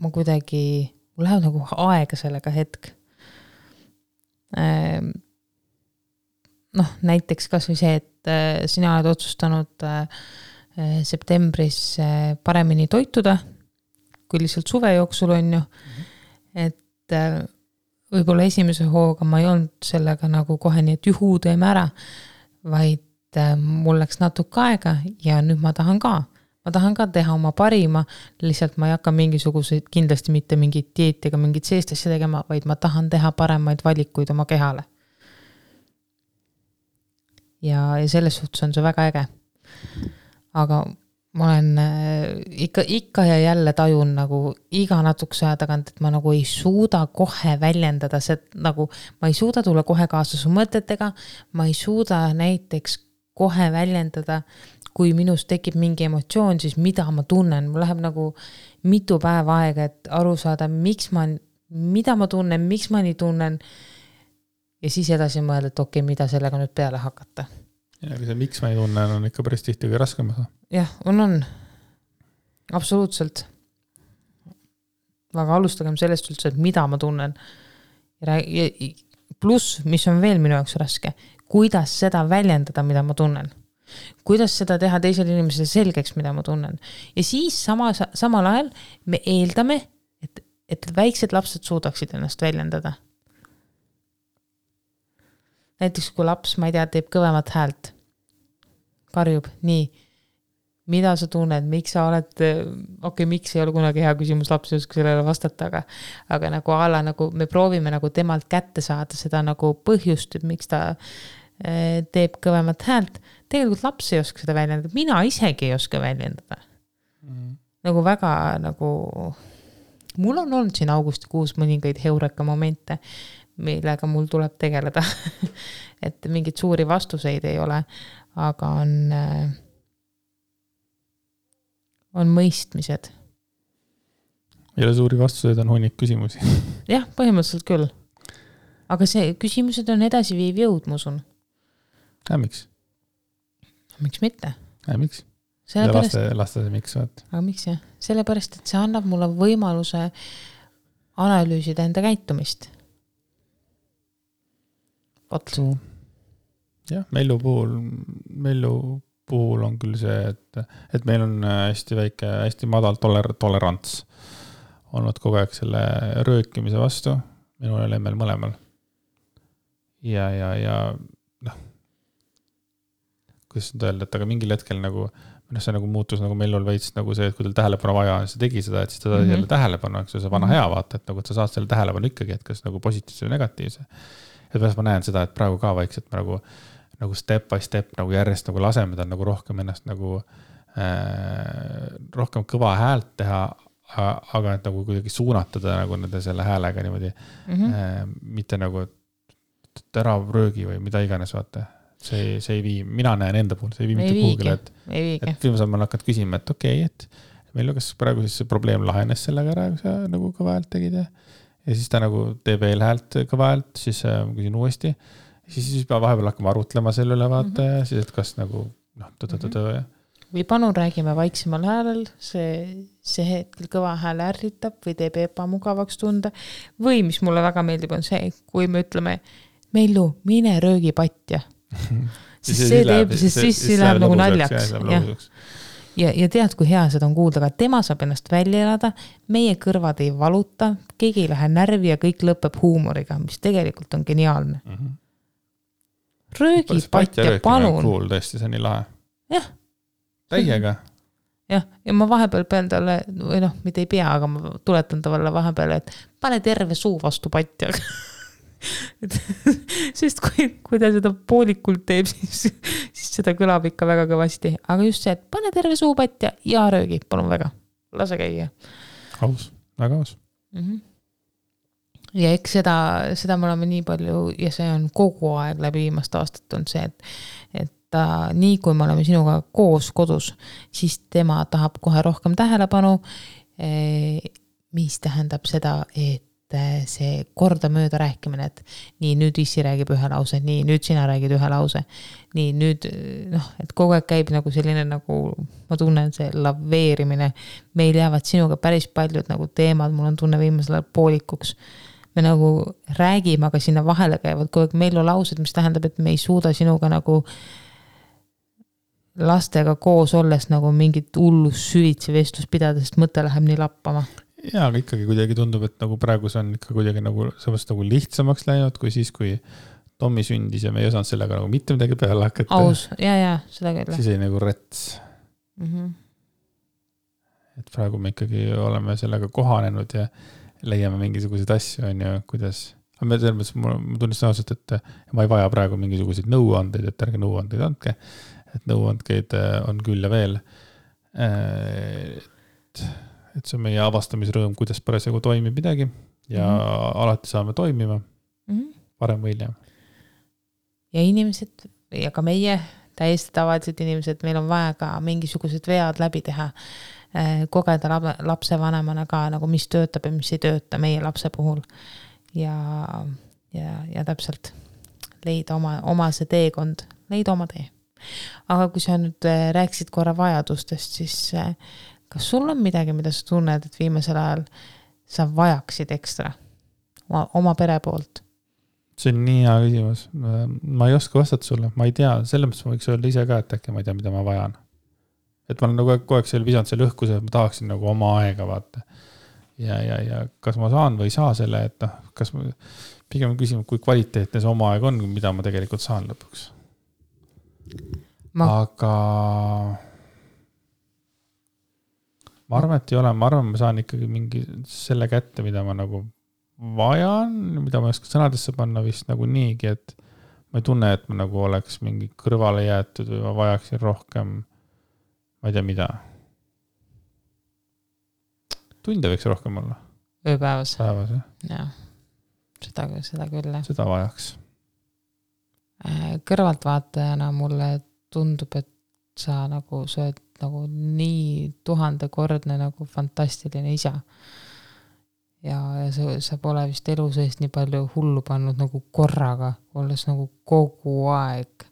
ma kuidagi, mul läheb nagu aega sellega hetk. Näiteks kas või see, et sina oled otsustanud septembris paremini toituda, kui lihtsalt suve jooksul on ju. Et võib-olla esimese hooga ma ei olnud sellega nagu kohe nii, et juhu teeme ära, vaid mul läks natuke aega ja nüüd ma tahan ka. Ma tahan ka teha oma parima, lihtsalt ma ei hakka mingisuguseid, kindlasti mitte mingit dieetiga mingit seestesse tegema, vaid ma tahan teha paremaid valikuid oma kehale. ja selles suhtes on see väga äge. Aga ma olen ikka ja jälle tajun nagu iga natukse aja tagant, et ma nagu ei suuda kohe väljendada, nagu ma ei suuda tulla kohe kaasa su mõtetega, ma ei suuda näiteks kohe väljendada, kui minus tekib mingi emotsioon, siis mida ma tunnen. Mul läheb nagu mitu päeva aega, et aru saada, mida ma tunnen, miks ma nii tunnen ja siis edasi mõelda, et okei, mida sellega nüüd peale hakata. Ja see miks ma ei tunne on ikka päris tihti või raskem. Jah, on. Absoluutselt. Aga alustagem sellest üldse, et mida ma tunnen. Plus, mis on veel minu jaoks raske, kuidas seda väljendada, mida ma tunnen. Kuidas seda teha teisele inimesele selgeks, mida ma tunnen. Ja siis samal ajal me eeldame, et väiksed lapsed suudaksid ennast väljendada. Näiteks kui laps, ma ei tea, teeb kõvemat häält, karjub, nii, mida sa tunned, miks sa oled, okei, miks ei ole kunagi hea küsimus lapsi, kui sellele vastata, aga nagu ala, nagu me proovime nagu temalt kätte saada seda nagu põhjust, et miks ta teeb kõvemat häält, tegelikult laps ei oska seda väljendada, mina isegi ei oska väljendada. Nagu väga nagu, mul on olnud siin augustikuus mõningaid heureka momente, millega mul tuleb tegeleda, et mingid suuri vastuseid ei ole, aga on mõistmised. Ja suuri vastuseid on hunnik küsimusi. Jah, põhimõtteliselt küll. Aga see küsimused on edasi viiv jõud, ma usun. Miks? Miks mitte? Miks? Sellepärast... Lasta see miks. Vaat. Aga miks jah? Sellepärast, et see annab mulle võimaluse analüüsida enda käitumist. Jah, Mellu puhul on küll see, et meil on hästi väike, hästi madal tolerants olnud kogu aeg selle röökimise vastu minul ja meil mõlemal. Ja kuidas on tõelda, et aga mingil hetkel nagu see nagu muutus nagu Mellul veits nagu see, et kui tal tähelepanu vaja on, see tegi seda, et siis ta saad jälle tähelepanu, eks see vana hea vaata, et, nagu, et sa saad selle tähelepanu ikkagi, et kas nagu positiivse või negatiivse. Et pärast ma näen seda, et praegu ka vaikselt nagu step by step nagu järjest nagu laseme tal nagu rohkem ennast nagu rohkem kõva häält teha, aga et nagu kuidagi suunatada nagu nende selle häälega niimoodi mitte nagu ära röögi või mida iganes vaata. See ei vii, mina näen enda puhul, see ei vii mitte kuhugile, et viimasel ma hakkan küsima, et okei, et meil kas praegu siis see probleem lahenes sellega ära, kui sa nagu kõva häält tegid ja siis ta nagu teeb eel häält kõva häält, siis küsin uuesti. Siis peab vahepeal hakkama arutlema selle üle vaata ja siis, et kas nagu ja. Või panu räägime vaiksemal häälel, see hetkel kõva hääle ärritab või teeb ebamugavaks tunda. Või mis mulle väga meeldib on see, kui me ütleme, Mellu, mine röögi patja. Siis see teeb, siis läheb nagu naljaks. Ja tead, kui hea seda on kuulda, aga tema saab ennast välja elada, meie kõrvad ei valuta, keegi ei lähe närvi ja kõik lõpeb huumoriga, mis tegelikult on geniaalne. Röögi, patja, palun. Cool, tõesti, see on nii lahe. Jah. Täiega. Jah, ja ma vahepeal pean talle, mitte ei pea, aga ma tuletan tavalle vahepeal, et pane terve suu vastu patjaga. Sest kui ta seda poolikult teeb, siis seda kõlab ikka väga kõvasti. Aga just see, et pane terve suupatja ja röögi, palun väga. Lase käia. Aus, väga aus. Ja eks seda me oleme nii palju ja see on kogu aeg läbi viimast aastat on see, et nii kui me oleme sinuga koos kodus, siis tema tahab kohe rohkem tähelepanu, mis tähendab seda, et see korda mööda rääkimine, et nii nüüd issi räägib ühe lause, nii nüüd sina räägid ühe lause, nii nüüd, et kogu aeg käib nagu selline nagu, ma tunnen see laveerimine, meil jäävad sinuga päris paljud nagu teemad, mul on tunne viimasel poolikuks, me nagu räägime, aga sinna vahele käivad kogu aeg meil on laused, mis tähendab, et me ei suuda sinuga nagu lastega koos olles nagu mingit ullus süvitsi vestlus pidada, sest mõte läheb nii lappama. Ja, aga ikkagi kuidagi tundub, et nagu praegu see on ikka kuidagi nagu lihtsamaks läinud, kui siis, kui Tommi sündis ja me ei osanud sellega nagu mitte midagi peale hakata. Aus, ja, seda kõige. Siis ei nagu rets. Et praegu me ikkagi oleme sellega kohanenud ja leiame mingisugused asju, on ju, kuidas ma selles mõttes, ma tunnistan ausalt, et ma ei vaja praegu mingisuguseid nõuandeid, et ärge nõuandeid andke, et nõuandeid on küll ja veel. Et see on meie avastamisrõõm, kuidas parasjagu toimib midagi ja alati saame toimima, parem või hiljem. Ja inimesed ja ka meie täiesti tavalised inimesed, meil on vaja ka mingisugused vead läbi teha, kogeda lapsevanemana ka nagu mis töötab ja mis ei tööta meie lapse puhul ja täpselt leida oma see teekond, leida oma tee. Aga kui sa nüüd rääksid korra vajadustest, siis kas sul on midagi, mida sa tunned, et viimasel ajal sa vajaksid ekstra oma pere poolt? See on nii hea küsimus. Ma ei oska vastata sulle. Ma ei tea, selles ma võiks öelda ise ka, et äkki ma ei tea, mida ma vajan. Et ma olen nagu kogu seal visanud selle õhkuse, et ma tahaksin nagu oma aega vaata. Ja kas ma saan või ei saa selle, et kas ma pigem küsima, kui kvaliteetne see oma aeg on, mida ma tegelikult saan lõpuks. Aga ma arvan, et ei ole. Ma arvan, ma saan ikkagi mingi selle kätte, mida ma nagu vajan, mida ma ei oska sõnadesse panna vist nagu niigi, et ma ei tunne, et ma nagu oleks mingi kõrvale jäetud või ma vajaksin rohkem, ma ei tea mida. Tunde võiks rohkem olla. Ööpäevas. Päevas, jah. Seda küll. Seda vajaks. Kõrvalt vaatajana mulle tundub, et sa oled nagu nii 1000-kordne nagu fantastiline isa. Ja sa pole vist elu seest nii palju hullu pannud nagu korraga, olles nagu kogu aeg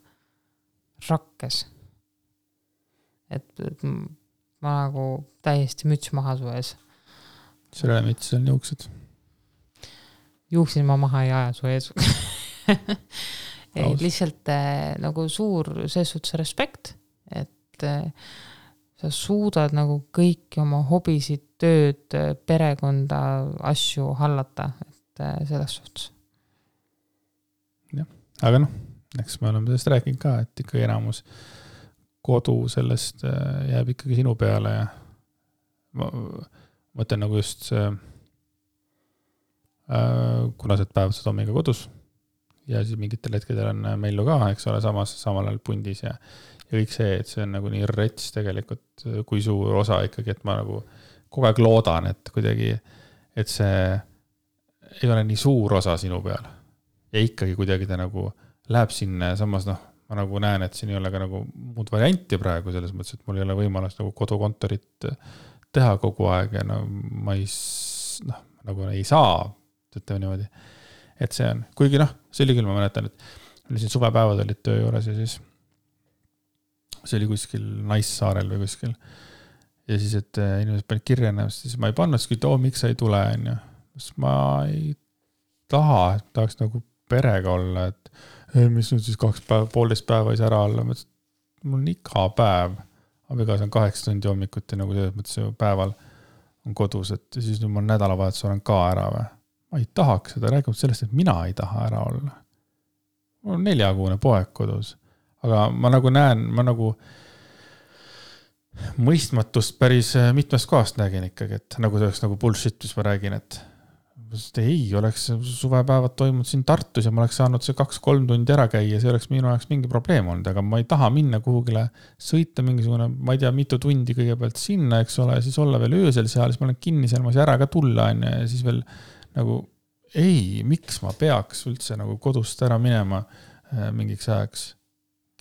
rakkes. Et ma nagu täiesti müts maha sues. Selle müts on juuksed. Juuksin ma maha ei aja su ees. Lihtsalt nagu suur seesutse respekt, et sa suudad nagu kõiki oma hobisid, tööd, perekonda, asju hallata, et selles suhtes. Ja, aga eks me oleme sellest rääkinud ka, et ikkagi enamus kodu sellest jääb ikkagi sinu peale ja ma ütlen nagu just kunased päev sa Tomiga kodus ja siis mingitel hetkedel on Mellu ka, eks ole, samal ajal pundis ja kõik see, et see on nagu nii rets tegelikult, kui suur osa ikkagi, et ma nagu kogu aeg loodan, et kuidagi, et see ei ole nii suur osa sinu peal. Ja ikkagi kuidagi ta nagu läheb sinna ja samas ma nagu näen, et siin ei ole ka nagu muud varianti praegu selles mõttes, et mul ei ole võimalus nagu kodukontorit teha kogu aeg ja ma ei, nagu ei saa, ütleme niimoodi. Et see on, kuigi see oli küll, ma mäletan, et siin suvepäevad olid töö juures ja siis see oli kuskil Naissaarel või kuskil. Ja siis, et inimesed panid kirjanevast, siis ma ei pannud, siis küll, miks sa ei tule. Ja. Ma ei taha, et tahaks nagu perega olla, et mis nüüd siis 2 päeva, 1,5 päeva ei saa ära olla. Mul on iga päev, aga see on 8 tundi hommikuti, nagu selles mõttes päeval on kodus, et siis nüüd ma nädalavahetus olen ka ära või. Ma ei tahaks seda, räägib sellest, et mina ei taha ära olla. Mul on 4-kuune poeg kodus. Aga ma nagu näen, ma nagu mõistmatust päris mitmest kohast nägin ikkagi, et nagu see oleks nagu bullshit, mis ma räägin, et ei oleks suvepäevad toimunud siin Tartus ja ma oleks saanud see 2-3 tundi ära käia, see oleks minu ajaks mingi probleem olnud, aga ma ei taha minna kuhugile sõita mingisugune, ma ei tea, mitu tundi kõigepealt sinna, eks ole, siis olla veel öösel seal, siis ma olen kinni seal, ma siis ära ka tulla ja siis veel nagu ei, miks ma peaks üldse nagu kodust ära minema mingiks ajaks.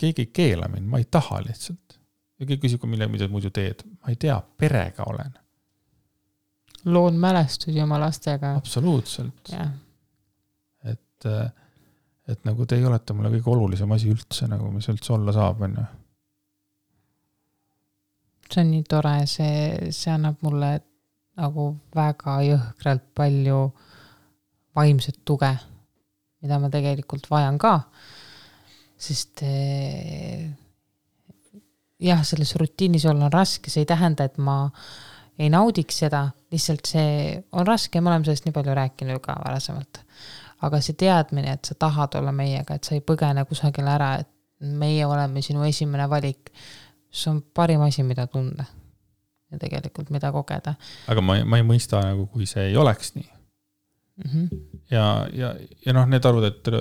Keegi ei keela mind, ma ei taha lihtsalt. Ja keegi küsib, mida muidu teed. Ma ei tea, perega olen. Loon mälestusi oma lastega. Absoluutselt. Yeah. Et nagu te ei olete mulle kõige olulisem asi üldse, nagu mis üldse olla saab. On. See on nii tore. See annab mulle nagu väga jõhkralt palju vaimset tuge, mida ma tegelikult vajan ka. Sest jah, selles rutiinis olla on raske, see ei tähenda, et ma ei naudiks seda, lihtsalt see on raske ja me oleme sellest nii palju rääkinud ka varasemalt. Aga see teadmine, et sa tahad olla meiega, et sa ei põgene kusagil ära, et meie oleme sinu esimene valik, see on parim asi, mida tunda ja tegelikult mida kogeda. Aga ma ei mõista, nagu kui see ei oleks nii. ja noh, need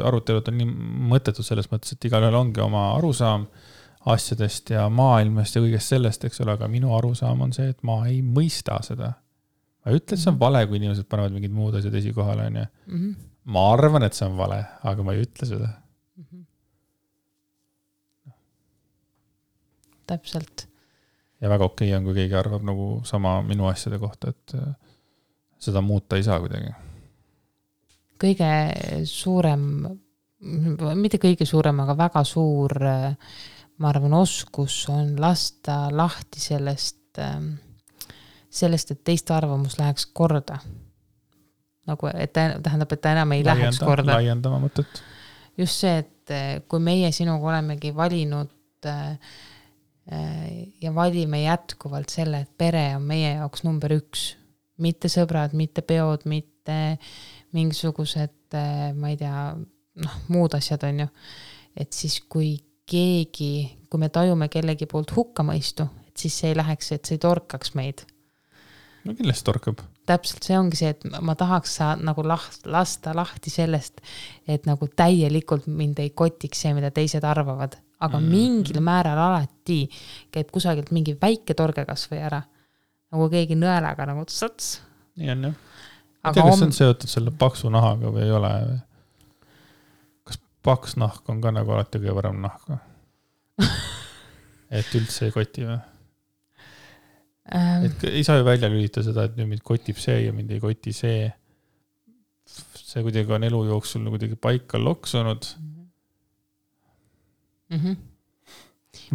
arutelud on nii mõttetud selles mõttes, et igalühel ongi oma arusaam asjadest ja maailmast ja kõigest sellest, eks ole, aga minu arusaam on see, et ma ei mõista seda. Ma ütlen, et see on vale, kui inimesed panevad mingid muud asjad esikohale. Mm-hmm. Ma arvan, et see on vale, aga ma ei ütle seda. Mm-hmm. Täpselt. Ja väga okei on, kui keegi arvab nagu sama minu asjade kohta, et seda muuta ei saa kuidagi. Kõige suurem, mitte kõige suurem, aga väga suur, ma arvan, oskus on lasta lahti sellest, et teiste arvamus läheks korda. Nagu, et tähendab, et ta enam ei läheks korda. Laiendama mõtet. Just see, et kui meie sinuga olemegi valinud ja valime jätkuvalt selle, et pere on meie jaoks number 1. Mitte sõbrad, mitte peod, mitte mingisugused, ma ei tea, muud asjad on ju. Et siis kui me tajume kellegi poolt hukkamõistu, et siis see ei läheks, et see ei torkaks meid. No kindlasti torkab. Täpselt, see ongi see, et ma tahaks nagu lasta lahti sellest, et nagu täielikult mind ei kotiks see, mida teised arvavad. Aga mingil määral alati käib kusagilt mingi väike torge kasvõi ära. Nagu keegi nõelaga nagu sats. Nii on, jah. Aga kas on seotud selle paksu nahaga või ei ole? Kas paks nahk on ka nagu alati kõige parem nahka? Et üldse ei koti või? Et ei saa ju välja lülita seda, et nüüd mind kotib see ja mind ei koti see. See kuidagi on elu jooksul kuidagi paika loksunud. Mm-hmm.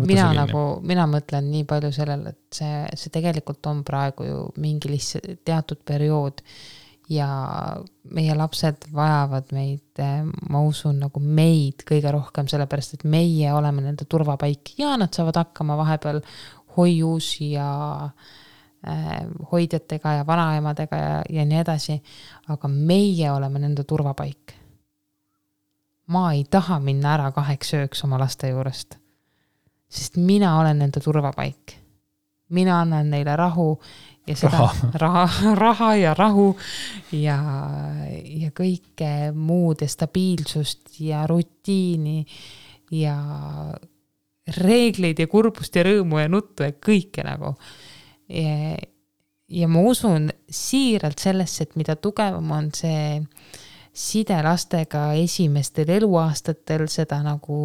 Mina mõtlen nii palju sellel, et see tegelikult on praegu ju mingi lihtsalt teatud periood ja meie lapsed vajavad meid, ma usun, nagu meid kõige rohkem sellepärast, et meie oleme nende turvapaik ja nad saavad hakkama vahepeal hoius ja hoidjatega ja vanaemadega ja nii edasi, aga meie oleme nende turvapaik. Ma ei taha minna ära 8 ööks oma laste juurest, sest mina olen nende turvapaik. Mina annan neile rahu ja raha ja rahu ja kõike muud ja stabiilsust ja rutiini ja reegleid ja kurbust ja rõõmu ja nuttu ja kõike nagu. Ja ma usun siiralt sellesse, et mida tugevam on see side lastega esimestel eluaastatel, seda nagu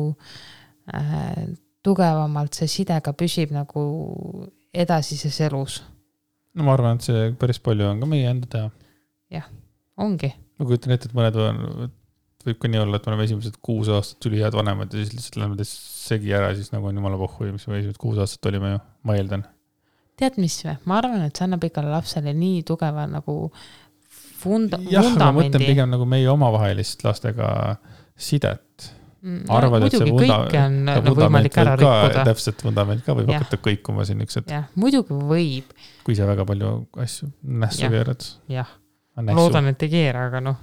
tugevamalt see sidega püsib nagu edasises elus. No ma arvan, et see päris palju on ka meie enda teha. Jah, ongi. No kui ütlen ette, et mõned on... Võib ka nii olla, et me oleme esimesed 6 aastat tuli head vanemad ja siis lihtsalt läheme segi ära, siis nagu on jumala pohhu, mis me esimesed 6 aastat olime ju, ma eeldan. Tead mis või? Ma arvan, et see annab igale lapsele nii tugeva nagu fundamendi. Jah, ma mõtlen pigem nagu meie omavahelist lastega sidet. Arvad, et see fundament võib ka, täpselt fundament ka võib hakata kõikuma siin üks, et... Jah, muidugi võib. Kui see väga palju asju nässu keerad. Jah, loodan, et ei keera, aga noh.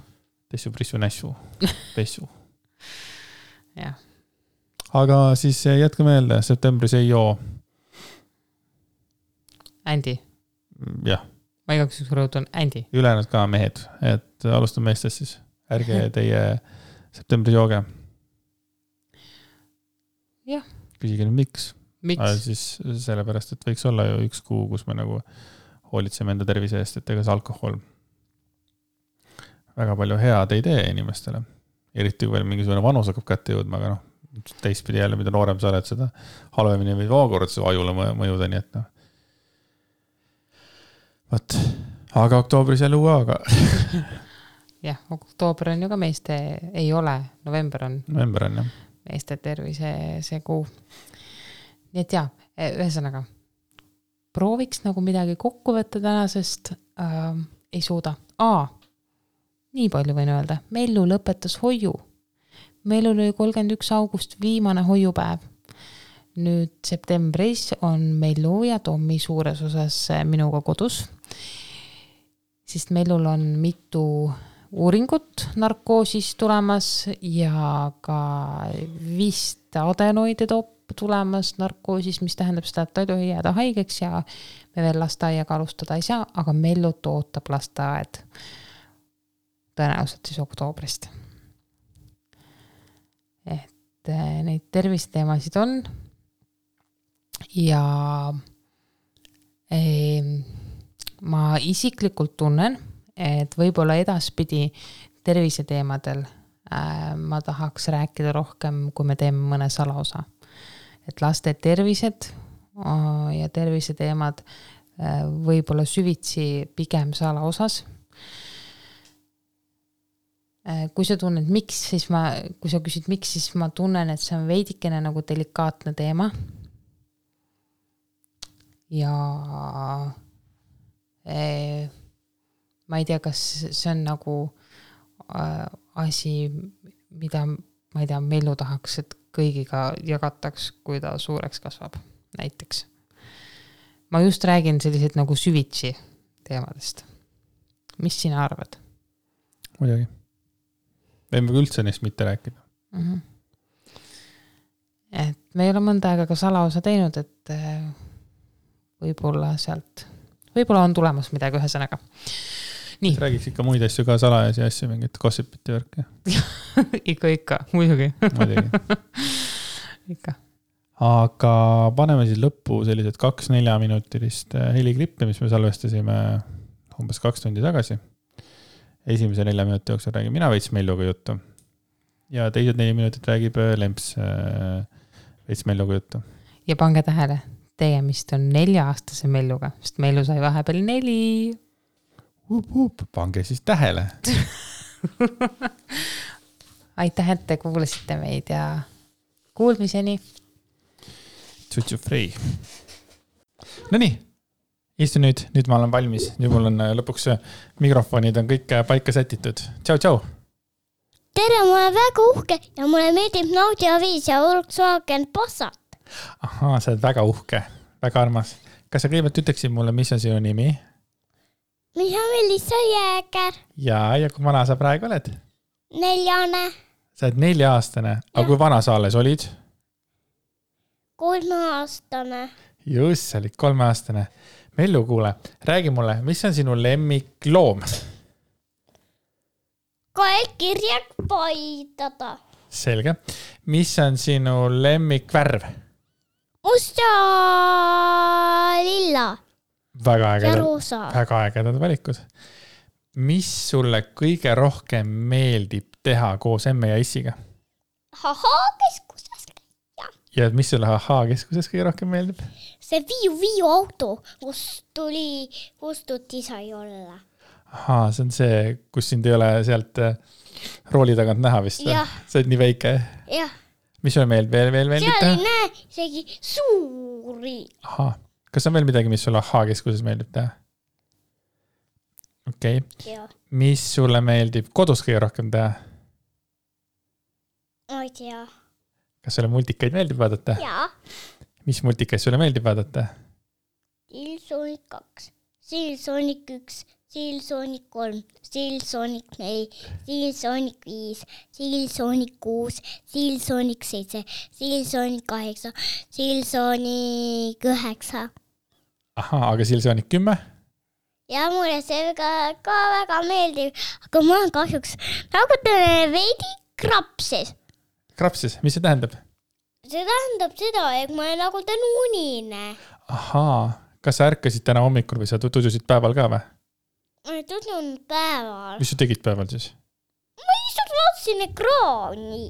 Pessu. Ja. Aga siis jätke meelde, septembris ei joo. Andy. Jah. Ma igaks üks rõhutan Andy. Ülejäänud ka mehed, et alustame meestest siis. Ärge teie septembris jooge. Jah. Küsige nüüd miks? Siis sellepärast, et võiks olla ju 1 kuu, kus me nagu hoolitseme enda tervise eest, et ega see alkohol... Väga palju head ei tee inimestele. Eriti kui veel mingisugune vanus hakkab kätte jõudma, aga teistpidi jälle, mida noorem sa oled, seda halvemini või vaakord see ajule mõjuda, nii et Aga oktoobris jälle uue aga. Jah, oktoober on ju ka meeste ei ole. November on, jah. Meeste tervise see kuu. Nii et jah, ühesõnaga, prooviks nagu midagi kokku võtta tänasest, ei suuda. Nii palju võin öelda. Mellu lõpetas hoiu. Mellu oli 31. august viimane hoiupäev. Nüüd septembris on Mellu ja Tommi suures osas minuga kodus. Sest Mellul on mitu uuringut narkoosis tulemas ja ka vist adenoide top tulemas narkoosis, mis tähendab seda, et ta ei tohi jääda haigeks ja me veel lasteaiaga alustada ei saa, aga Mellut ootab lasteaed. tõenäoliselt siis oktoobrist. Et neid tervisteemasid on ja ma isiklikult tunnen, et võibolla edaspidi terviseteemadel ma tahaks rääkida rohkem, kui me teeme mõne salaosa. Et laste tervised ja terviseteemad võibolla süvitsi pigem salaosas. Kui sa tunned, miks, siis ma, kui sa küsid, miks, siis ma tunnen, et see on veidikene nagu delikaatne teema. Ja ma ei tea, kas see on nagu asi, mida ma ei tea, Mellu tahaks, et kõigiga jagataks, kui ta suureks kasvab, näiteks. Ma just räägin sellised nagu süvitsi teemadest. Mis sina arvad? Muidugi. Võime üldse neist mitte rääkida. Mm-hmm. Et me ei ole mõnda aega ka salaosa teinud, et võib-olla on tulemas midagi ühesõnaga. Nii. Räägiks ikka muid asju ka salajasi asju, mingit gossipiti värke. ikka, muidugi. ikka. Aga paneme siis lõppu sellised 2-4-minutilist heliklippi, mis me salvestasime umbes 2 tundi tagasi. Esimese 4 minuti jooksul räägin mina veits Melluga juttu. Ja teised 4 minutit räägib Lemps veits Melluga juttu. Ja pange tähele, tegemist on 4-aastase Melluga, sest Mellu sai vahepeal 4. Pange siis tähele. Aitäh, et te kuulasite meid ja kuulmiseni. Tutsu free. No nii, istu nüüd ma olen valmis. Nüüd mul on lõpuks mikrofonid on kõik paika sätitud. Tšau. Tere, ma olen väga uhke ja mulle meeldib Naudia 5 ja Volkswagen Passat. Aha, sa oled väga uhke, väga armas. Kas sa kõigepealt ütleksid mulle, mis on sinu nimi? Mina Melissa Jääkär. Ja kui vana sa praegu oled? 4. Sa oled 4-aastane. Aga kui vana sa alles olid? 3-aastane. Just, sa olid 3-aastane. Mellu, kuule, räägi mulle, mis on sinu lemmik loom? Kaelkirjak paidada. Selge. Mis on sinu lemmik värv? Musta lilla. Väga ägedad valikud. Mis sulle kõige rohkem meeldib teha koos emme ja issiga? Haha-keskuses. Ja mis sulle haha-keskuses kõige rohkem meeldib? See viiu auto, kust sai olla. Aha, see on see, kus sind ei ole sealt rooli tagant näha vist. Sa oled nii väike. Jah. Mis sulle veel meeldib teha? See oli suuri. Aha. Kas on veel midagi, mis sulle aha-keskuses meeldib teha? Okei. Mis sulle meeldib kodus kõige rohkem teha? Ma ei tea. Kas sulle multikaid meeldib vaadata? Jaa. Mis multikaid sulle meeldib vaadata? Silsoonik 2, Silsoonik 1, Silsoonik 3, Silsoonik 4, Silsoonik 5, Silsoonik 6, Silsoonik 7, Silsoonik 8, Silsoonik 9. Aha, aga Silsoonik 10? Ja mulle see ka väga meeldib, aga ma olen kahjuks veidi krapses, mis see tähendab? See tähendab seda, et ma olen unine. Ahaa, kas sa ärkasid täna hommikul või sa tutvusid päeval ka või? Ma olen tutvunud päeval. Mis sa tegid päeval siis? Ma lihtsalt vaatasin ekraani.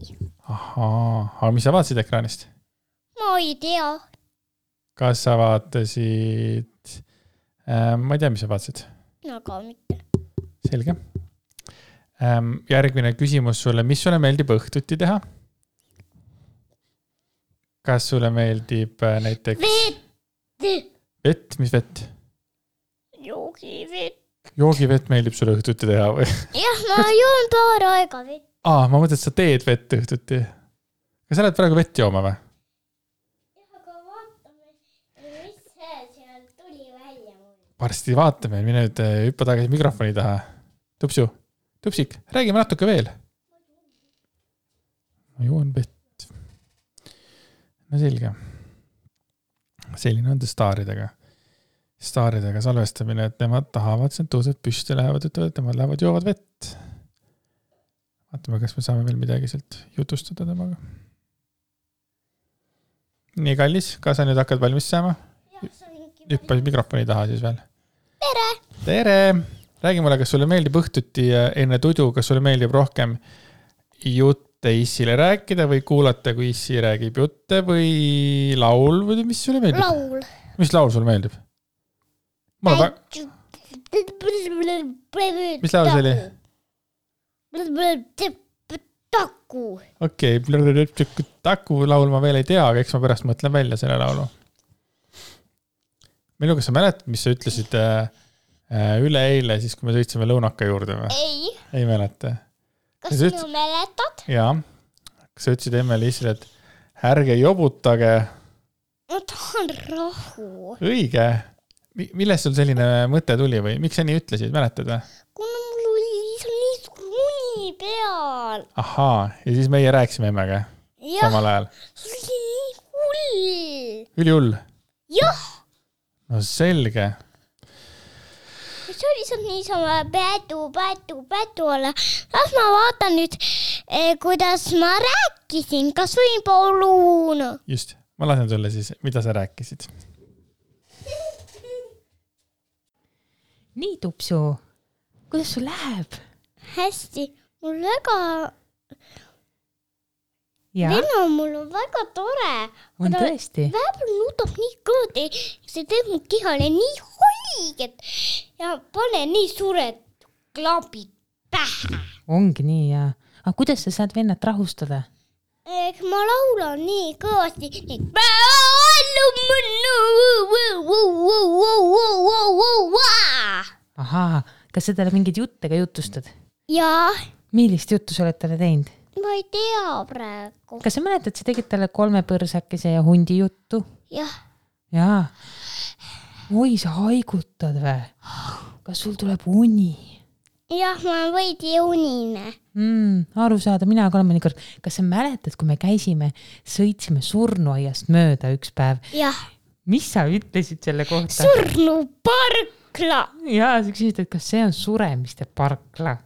Ahaa, aga mis sa vaatasid ekraanist? Ma ei tea. Kas sa vaatasid... ma ei tea, mis sa vaatsid. No ka mitte. Selge. Järgmine küsimus sulle. Mis sulle meeldib õhtuti teha? Kas sulle meeldib näiteks... Vett! Vett? Mis vett? Joogivett. Joogivett meeldib sulle õhtuti teha või? Jah, ma joon paar aega vett. Ma mõtlen, et sa teed vett õhtuti. Kas sa oled praegu vett jooma või? Varsti vaatame, mine nüüd hüppa tagasi mikrofoni taha. Tupsik, räägime natuke veel. Ma juon vett. No selge. Selline on staaridega. Staaridega salvestamine, et nemad tahavad, et tõused püsti lähevad, ütlevad, et nemad lähevad joovad vett. vaatame, kas me saame veel midagi sealt jutustada temaga. Nii kallis, ka sa nüüd hakkad valmis saama? Hüppas mikrofoni taha siis veel. Tere! Räägi mulle, kas sulle meeldib õhtuti enne tudu, kas sulle meeldib rohkem jutte Issile rääkida või kuulata, kui Issi räägib jutte või laul või mis sulle meeldib? Laul. Mis laul sulle meeldib? Mis laul see oli? Taku. Okei, Taku laul ma veel ei tea, aga eks ma pärast mõtlen välja selle laulu. Minu, kas sa mäletad, mis sa ütlesid üle eile, siis kui me sõitsime lõunaka juurde? Ei. Ei mäleta. Kas sa mäletad? Jaa. Kas sa ütlesid Emmeli Isile, et ärge jobutage? Ma tahan rahu. Õige. Milles sul selline mõte tuli või? Miks sa nii ütlesid? Mäletad või? Kuna mul oli nii suuni peal. Ahaa. Ja siis meie rääksime emaga samal ajal. Jah. See oli nii hull. Ülihull? Jah. No selge. See oli saab niisama pädu ole. Las ma vaatan nüüd, kuidas ma rääkisin. Kas võin paluun? Just. Ma lasen sulle siis, mida sa rääkisid. Nii, Tupsu. Kuidas sul läheb? Hästi. Mul on väga tore. On ta tõesti. Vähemalt nutab nii kõõdi, see teeb mu kihale nii holiget ja pane nii suured klapid pähe. Ongi nii, jah. Aga kuidas sa saad vennat rahustada? Eks ma laulan nii kõõsti. Ahaa, kas sa talle mingid juttega jutustad? Jaa. Millist juttu sa oled talle teinud? Ma ei tea praegu. Kas sa mäletad, sa tegid talle 3 põrsakese ja hundi juttu? Jah. Jaa. Oi, sa haigutad või? Kas sul tuleb uni? Jah, ma olen veidi unine. Aru saada, mina ka olen mõnikord. Kas sa mäletad, kui me sõitsime surnuaiast mööda üks päev? Jah. Mis sa ütlesid selle kohta? Surnu parkla! Jaa, sa küsisid, et kas see on Suremiste parkla?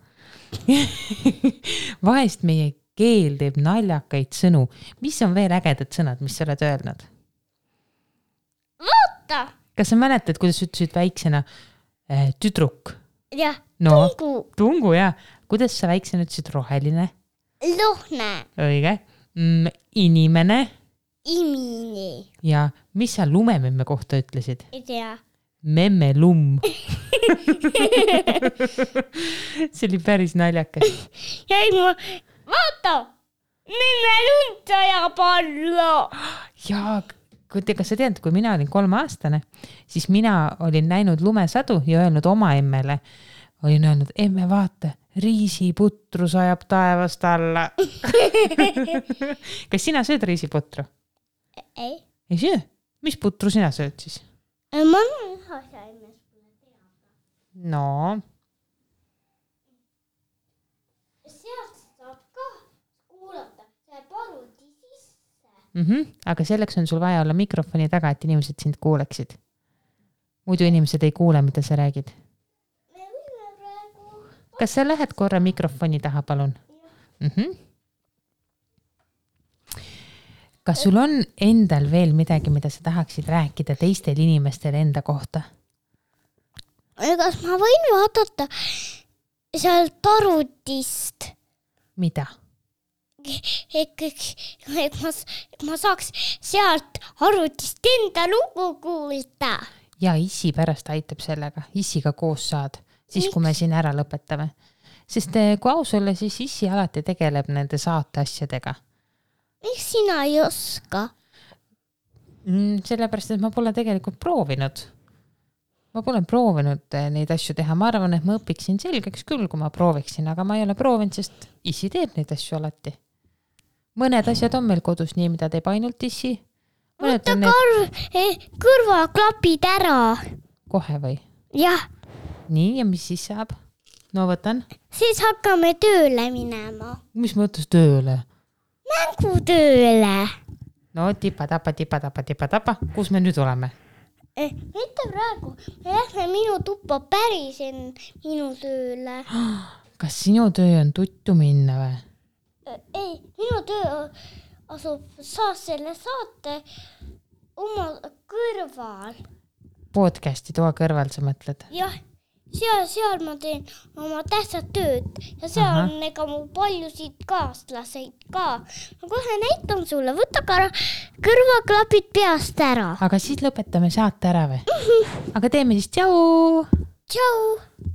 Vahest meie keel teeb naljakaid sõnu. Mis on veel ägedad sõnad, mis sa oled öelnud? Vaata! Kas sa mäletad, kuidas ütlesid väiksena tüdruk? Jah, no, tungu, jah. Kuidas sa väiksena ütlesid roheline? Lohne. Õige. Inimene? Imini. Ja mis sa lumememme kohta ütlesid? Ei tea. Memmelum. See oli päris naljakas. Vaata! Memmelund ja pallo! Jaa, kas sa tead, kui mina olin 3-aastane, siis mina olin näinud lumesadu ja öelnud oma emmele. Olin öelnud, emme vaata, riisiputru sajab taevast alla. Kas sina sööd riisiputru? Ei. Ei söö? Mis putru sina sööd siis? Ma olen ühe emme. No. Sealt saab ka kuulata, see parudi sisse. Aga selleks on sul vaja olla mikrofoni taga, et inimesed sind kuuleksid. Muidu inimesed ei kuule, mida sa räägid. Me võime praegu... Kas sa lähed korra mikrofoni taha, palun? Kas sul on endal veel midagi, mida sa tahaksid rääkida teistel inimestel enda kohta? Kas ma võin vaadata seal parudist? Mida? Ma saaks sealt arutist enda lugu kuulda. Ja Issi pärast aitab sellega. Issiga koos saad, siis kui me siin ära lõpetame. Sest kui aus olla, siis Issi alati tegeleb nende saate asjadega. Miks sina ei oska? Sellepärast, et ma pole tegelikult proovinud. Ma pole proovinud neid asju teha. Ma arvan, et ma õpiksin selgeks küll, kui ma prooviksin, aga ma ei ole proovinud, sest Issi teeb neid asju alati. Mõned asjad on meil kodus nii, mida teeb ainult Issi. Võtta kõrvaklapid ära. Kohe või? Jah. Nii, ja mis siis saab? No võtan. Siis hakkame tööle minema. Mis mõttes tööle? Mängutööle. No tipa-tapa. Kus me nüüd oleme? Mitte praegu, me lähme minu tuppa päris minu tööle. kas sinu töö on tuttu minna või? Ei, minu töö asub saas selle saate oma kõrval. Podcasti toa kõrval sa mõtled? Jah, seal ma teen oma tähtsat tööd ja seal Aha. on ega mu paljusid kaaslaseid ka. Ma kohe näitan sulle, võta kõrvaklapid peast ära. Aga siis lõpetame saate ära või? Aga teeme siis tšau! Tšau!